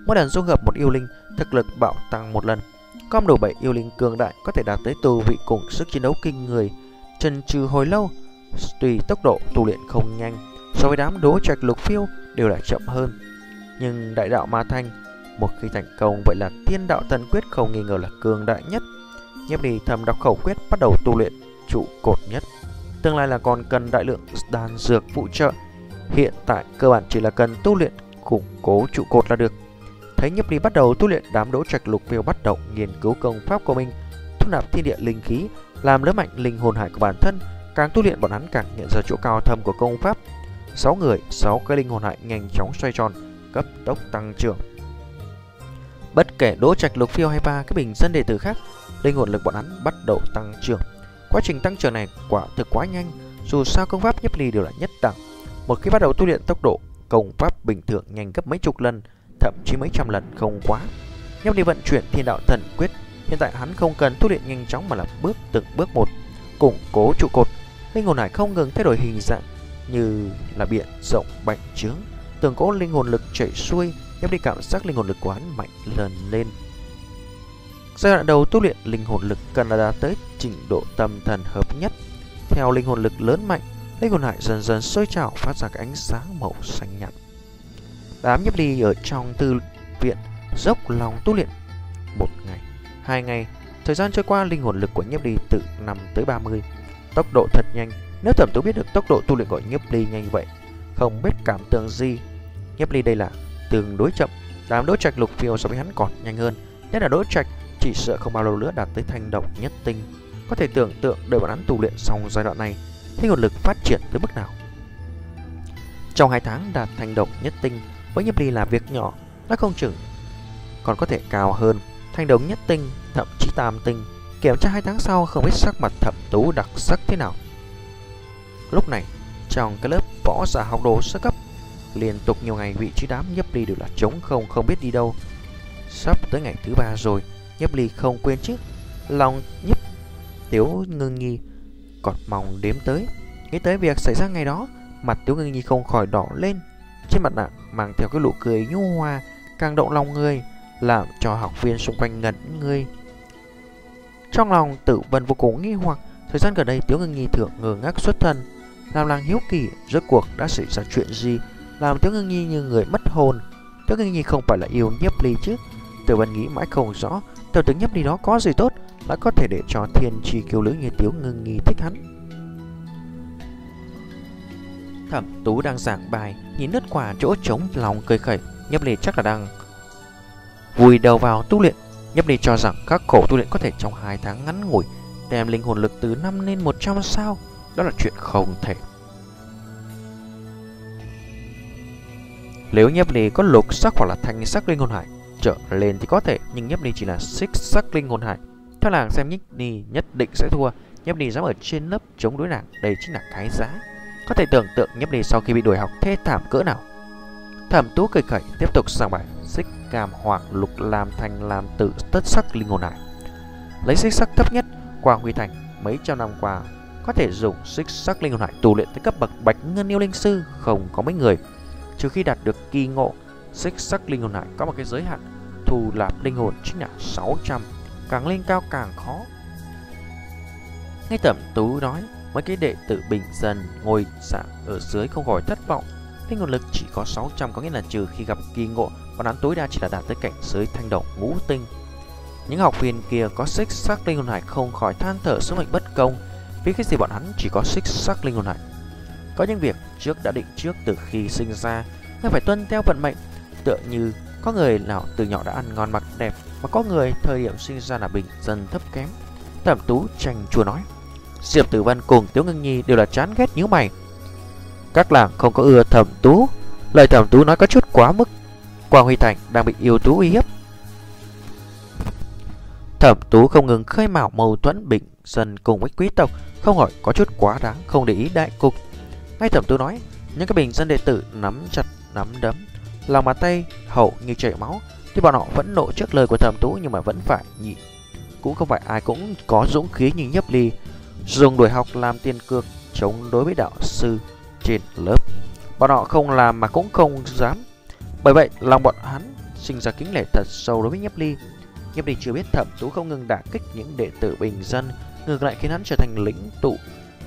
Mỗi lần dung hợp một yêu linh, thực lực bạo tăng một lần. Com đủ bảy yêu linh cường đại, có thể đạt tới tu vị cùng sức chiến đấu kinh người. Chần chừ hồi lâu, tùy tốc độ tu luyện không nhanh, so với đám Đố Trạch Lục Phiêu đều là chậm hơn, nhưng đại đạo mà thành, một khi thành công vậy là Thiên Đạo Thần Quyết không nghi ngờ là cường đại nhất. Nhiếp Ly thầm đọc khẩu quyết, bắt đầu tu luyện trụ cột nhất. Tương lai là còn cần đại lượng đan dược phụ trợ, hiện tại cơ bản chỉ là cần tu luyện củng cố trụ cột là được. thấy Nhiếp Ly bắt đầu tu luyện, đám Đỗ Trạch Lục Phiêu bắt đầu nghiên cứu công pháp của mình, thu nạp thiên địa linh khí, làm lớn mạnh linh hồn hải của bản thân. Càng tu luyện, bọn hắn càng nhận ra chỗ cao thâm của công pháp. Sáu người, sáu cái linh hồn hải nhanh chóng xoay tròn, cấp tốc tăng trưởng. Bất kể Đỗ Trạch Lục Phiêu hay ba cái bình dân đệ tử khác, linh hồn lực bọn hắn bắt đầu tăng trưởng. Quá trình tăng trưởng này quả thực quá nhanh, dù sao công pháp Nhiếp Ly đều là nhất đẳng. Một khi bắt đầu tu luyện, tốc độ công pháp bình thường nhanh gấp mấy chục lần, thậm chí mấy trăm lần không quá. Nhiếp Ly vận chuyển Thiên Đạo Thần Quyết, hiện tại hắn không cần tu luyện nhanh chóng mà là bước từng bước một, củng cố trụ cột. Linh hồn hải không ngừng thay đổi hình dạng, như là biển rộng bành trướng, từng cỗ linh hồn lực chảy xuôi. Nhiếp Ly cảm giác linh hồn lực của hắn mạnh lần lên. Giai đoạn đầu tu luyện, linh hồn lực cần là đạt tới trình độ tâm thần hợp nhất. Theo linh hồn lực lớn mạnh, linh hồn hải dần dần sôi trào, phát ra cái ánh sáng màu xanh nhạt. Đám Nhiếp Ly ở trong thư viện dốc lòng tu luyện. Một ngày, hai ngày, thời gian trôi qua, linh hồn lực của Nhiếp Ly từ năm tới ba mươi. Tốc độ thật nhanh. Nếu Thẩm Tú biết được tốc độ tu luyện của Nhiếp Ly nhanh vậy, không biết cảm tưởng gì. Nhiếp Ly đây là tương đối chậm, đám Đỗ Trạch Lục Phiêu so với hắn còn nhanh hơn. Nhất là Đỗ Trạch, chỉ sợ không bao lâu nữa đạt tới thanh độc nhất tinh. Có thể tưởng tượng đợi bọn hắn tu luyện xong giai đoạn này, linh hồn lực phát triển tới mức nào. Trong hai tháng đạt thanh độc nhất tinh với Nhiếp Ly là việc nhỏ, nó không chừng còn có thể cao hơn thanh độc nhất tinh, thậm chí tam tinh. Kiểm tra hai tháng sau không biết sắc mặt Thẩm Tú đặc sắc thế nào. Lúc này, trong cái lớp võ giả học đồ sơ cấp, liên tục nhiều ngày vị trí đám Nhiếp Ly đều là trống không, không biết đi đâu. Sắp tới ngày thứ ba rồi, Nhiếp Ly không quên chứ. Lòng Nhiếp Tiếu Ngưng Nhi còn mong đếm tới. Nghĩ tới việc xảy ra ngày đó, mặt Tiếu Ngưng Nhi không khỏi đỏ lên. Trên mặt nạ mang theo cái nụ cười nhu hòa, càng động lòng người, làm cho học viên xung quanh ngẩn người. Trong lòng Tử Văn vô cùng nghi hoặc. Thời gian gần đây Tiếu Ngưng Nhi thường ngơ ngác xuất thần, làm nàng hiếu kỳ rốt cuộc đã xảy ra chuyện gì, làm Tiếu Ngưng Nhi như người mất hồn. Tiếu Ngưng Nhi không phải là yêu Nhiếp Ly chứ? Tử Văn nghĩ mãi không rõ tiểu tử Nhiếp Ly đó có gì tốt, đã có thể để cho thiên tri kiêu nữ như Tiếu Ngưng Nhi thích hắn. Thẩm Tú đang giảng bài, nhìn lướt qua chỗ trống lòng cười khẩy. Nhiếp Ly chắc là đang vùi đầu vào tu luyện. Nhiếp Ly cho rằng các khổ tu luyện có thể trong hai tháng ngắn ngủi đem linh hồn lực từ năm lên một trăm sao, đó là chuyện không thể. Nếu Nhiếp Ly có lục sắc hoặc là thanh sắc linh hồn hải trở lên thì có thể, nhưng Nhiếp Ly chỉ là xích sắc linh hồn hải. Theo nàng xem Nhiếp Ly nhất định sẽ thua. Nhiếp Ly dám ở trên lớp chống đối nàng, đây chính là cái giá. Có thể tưởng tượng Nhiếp Ly sau khi bị đuổi học thê thảm cỡ nào. Thẩm Tú cười khẩy tiếp tục giảng bài. Xích cam hoàng lục làm thành làm tự tất sắc linh hồn hải, lấy xích sắc thấp nhất. Quang Huy Thành mấy trăm năm qua có thể dùng xích sắc linh hồn hải tu luyện tới cấp bậc bạch ngân yêu linh sư không có mấy người, trừ khi đạt được kỳ ngộ. Xích sắc linh hồn hải có một cái giới hạn, thu lạp linh hồn chính là sáu trăm, càng lên cao càng khó. Nghe Thẩm Tú nói, mấy cái đệ tử bình dân ngồi giảng ở dưới không khỏi thất vọng. Linh hồn lực chỉ có sáu trăm, có nghĩa là trừ khi gặp kỳ ngộ, bọn hắn tối đa chỉ là đạt tới cảnh giới thanh độc ngũ tinh. Những học viên kia có xích sắc linh hồn hải không khỏi than thở số mệnh bất công, vì cái gì bọn hắn chỉ có xích sắc linh hồn hải. Có những việc trước đã định trước, từ khi sinh ra người phải tuân theo vận mệnh. Tựa như có người nào từ nhỏ đã ăn ngon mặc đẹp, mà có người thời điểm sinh ra là bình dân thấp kém. Thẩm Tú tranh chua nói. Diệp Tử Văn cùng Tiếu Ngưng Nhi đều là chán ghét nhíu mày. Các làng không có ưa Thẩm Tú. Lời Thẩm Tú nói có chút quá mức. Quang Huy Thành đang bị yêu tú uy hiếp. Thẩm Tú không ngừng khơi mào mâu thuẫn bình dân cùng với quý tộc, không hỏi có chút quá đáng, không để ý đại cục. Ngay Thẩm Tú nói, những cái bình dân đệ tử nắm chặt nắm đấm, lòng bàn tay hậu như chảy máu. Tuy bọn họ vẫn nộ trước lời của Thẩm Tú nhưng mà vẫn phải nhịn. Cũng không phải ai cũng có dũng khí như Nhiếp Ly dùng đuổi học làm tiền cược chống đối với đạo sư trên lớp. Bọn họ không làm mà cũng không dám. Bởi vậy lòng bọn hắn sinh ra kính nể thật sâu đối với Nhiếp Ly. Nhiếp Ly chưa biết Thẩm Tú không ngừng đả kích những đệ tử bình dân, ngược lại khiến hắn trở thành lĩnh tụ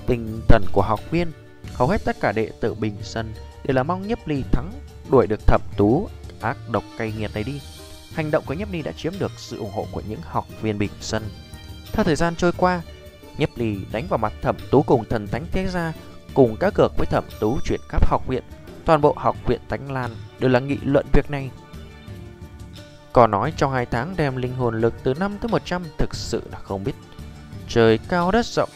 tinh thần của học viên. Hầu hết tất cả đệ tử bình dân đều là mong Nhiếp Ly thắng, đuổi được Thẩm Tú ác độc cay nghiệt này đi. Hành động của Nhiếp Ly đã chiếm được sự ủng hộ của những học viên bình dân. Theo thời gian trôi qua, Nhiếp Ly đánh vào mặt Thẩm Tú cùng Thần Thánh Thế Gia, cùng các cược với Thẩm Tú chuyển cấp học viện. Toàn bộ học viện Thánh Lan đều là nghị luận việc này. Còn nói trong hai tháng đem linh hồn lực từ năm tới một trăm thực sự là không biết trời cao đất rộng.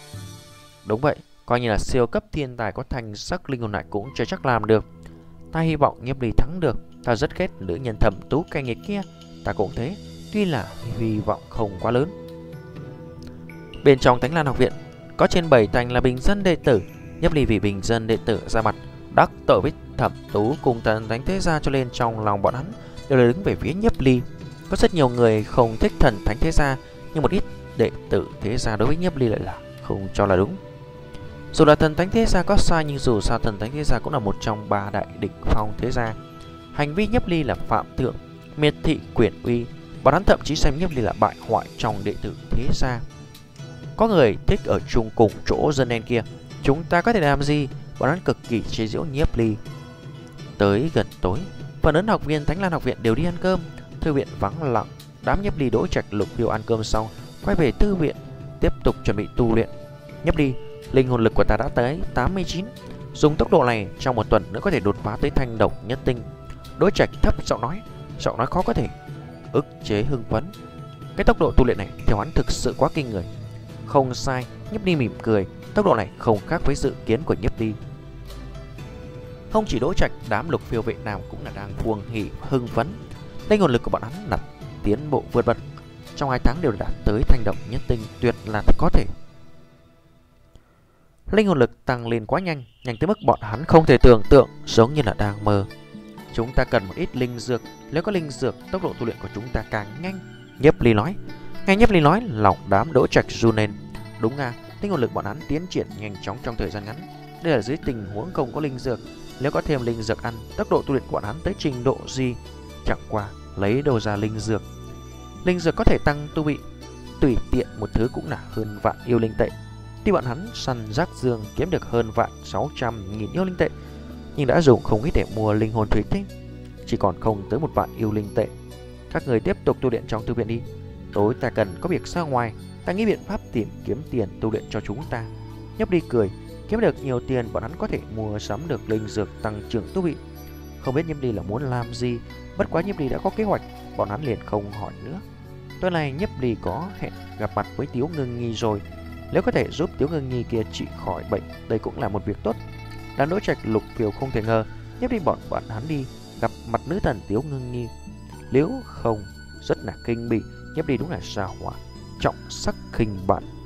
Đúng vậy, coi như là siêu cấp thiên tài có thành sắc linh hồn lại cũng chưa chắc làm được. Ta hy vọng Nhiếp Ly thắng được. Ta rất ghét nữ nhân Thẩm Tú cay nghiệt kia. Ta cũng thế, tuy là hy vọng không quá lớn. Bên trong Thánh Lan Học Viện có trên bảy thành là bình dân đệ tử. Nhiếp Ly vì bình dân đệ tử ra mặt đắc tội với Thẩm Tú cùng Thần Thánh Thế Gia, cho nên trong lòng bọn hắn đều là đứng về phía Nhiếp Ly. Có rất nhiều người không thích Thần Thánh Thế Gia, nhưng một ít đệ tử Thế Gia đối với Nhiếp Ly lại là không cho là đúng. Dù là Thần Thánh Thế Gia có sai, nhưng dù sao Thần Thánh Thế Gia cũng là một trong ba đại đỉnh phong Thế Gia. Hành vi Nhiếp Ly là phạm thượng, miệt thị quyền uy. Bọn hắn thậm chí xem Nhiếp Ly là bại hoại trong đệ tử Thế Gia. Có người thích ở chung cùng chỗ dân đen kia, chúng ta có thể làm gì? Bọn hắn cực kỳ chế giễu Nhiếp Ly. Tới gần tối, phần lớn học viên Thánh Lan Học Viện đều đi ăn cơm. Thư viện vắng lặng, đám Nhiếp Ly, Đỗ Trạch, Lục Phiêu ăn cơm xong quay về thư viện tiếp tục chuẩn bị tu luyện. Nhiếp Ly, linh hồn lực của ta đã tới tám mươi chín, dùng tốc độ này trong một tuần nữa có thể đột phá tới thanh độc nhất tinh. Đỗ Trạch thấp giọng nói, giọng nói khó có thể ức chế hưng phấn. Cái tốc độ tu luyện này theo hắn thực sự quá kinh người. Không sai, Nhiếp Ly mỉm cười, tốc độ này không khác với dự kiến của Nhiếp Ly. Không chỉ Đỗ Trạch, đám Lục Phiêu, Vệ Nam cũng là đang cuồng hỉ hưng phấn. Linh hồn lực của bọn hắn là tiến bộ vượt bậc, trong hai tháng đều đạt tới thanh động nhất tinh, tuyệt là có thể. Linh hồn lực tăng lên quá nhanh, nhanh tới mức bọn hắn không thể tưởng tượng, giống như là đang mơ. Chúng ta cần một ít linh dược, nếu có linh dược tốc độ tu luyện của chúng ta càng nhanh, Nhiếp Ly nói. Nghe Nhiếp Ly nói, lòng đám Đỗ Trạch run lên. Đúng à, linh hồn lực bọn hắn tiến triển nhanh chóng trong thời gian ngắn. Đây là dưới tình huống không có linh dược, nếu có thêm linh dược ăn, tốc độ tu luyện của bọn hắn tới trình độ gì? Chẳng qua lấy đầu ra linh dược. Linh dược có thể tăng tu vị, tùy tiện một thứ cũng là hơn vạn yêu linh tệ. Tuy bọn hắn săn rác dương kiếm được hơn vạn sáu trăm nghìn yêu linh tệ, nhưng đã dùng không ít để mua linh hồn thủy tinh, chỉ còn không tới một vạn yêu linh tệ. Các người tiếp tục tu luyện trong thư viện đi. Tối ta cần có việc ra ngoài, ta nghĩ biện pháp tìm kiếm tiền tu luyện cho chúng ta. Nhấp đi cười, kiếm được nhiều tiền bọn hắn có thể mua sắm được linh dược tăng trưởng tu vị. Không biết Nhiếp Ly là muốn làm gì, bất quá Nhiếp Ly đã có kế hoạch, bọn hắn liền không hỏi nữa. Tối nay Nhiếp Ly có hẹn gặp mặt với Tiếu Ngưng Nhi rồi, nếu có thể giúp Tiếu Ngưng Nhi kia trị khỏi bệnh, đây cũng là một việc tốt. Đám Đỗ Trạch, Lục Phiêu không thể ngờ Nhiếp Ly bọn bọn hắn đi gặp mặt nữ thần Tiếu Ngưng Nhi, nếu không rất là kinh bị. Nhiếp Ly đúng là xa hỏa trọng sắc khinh bản.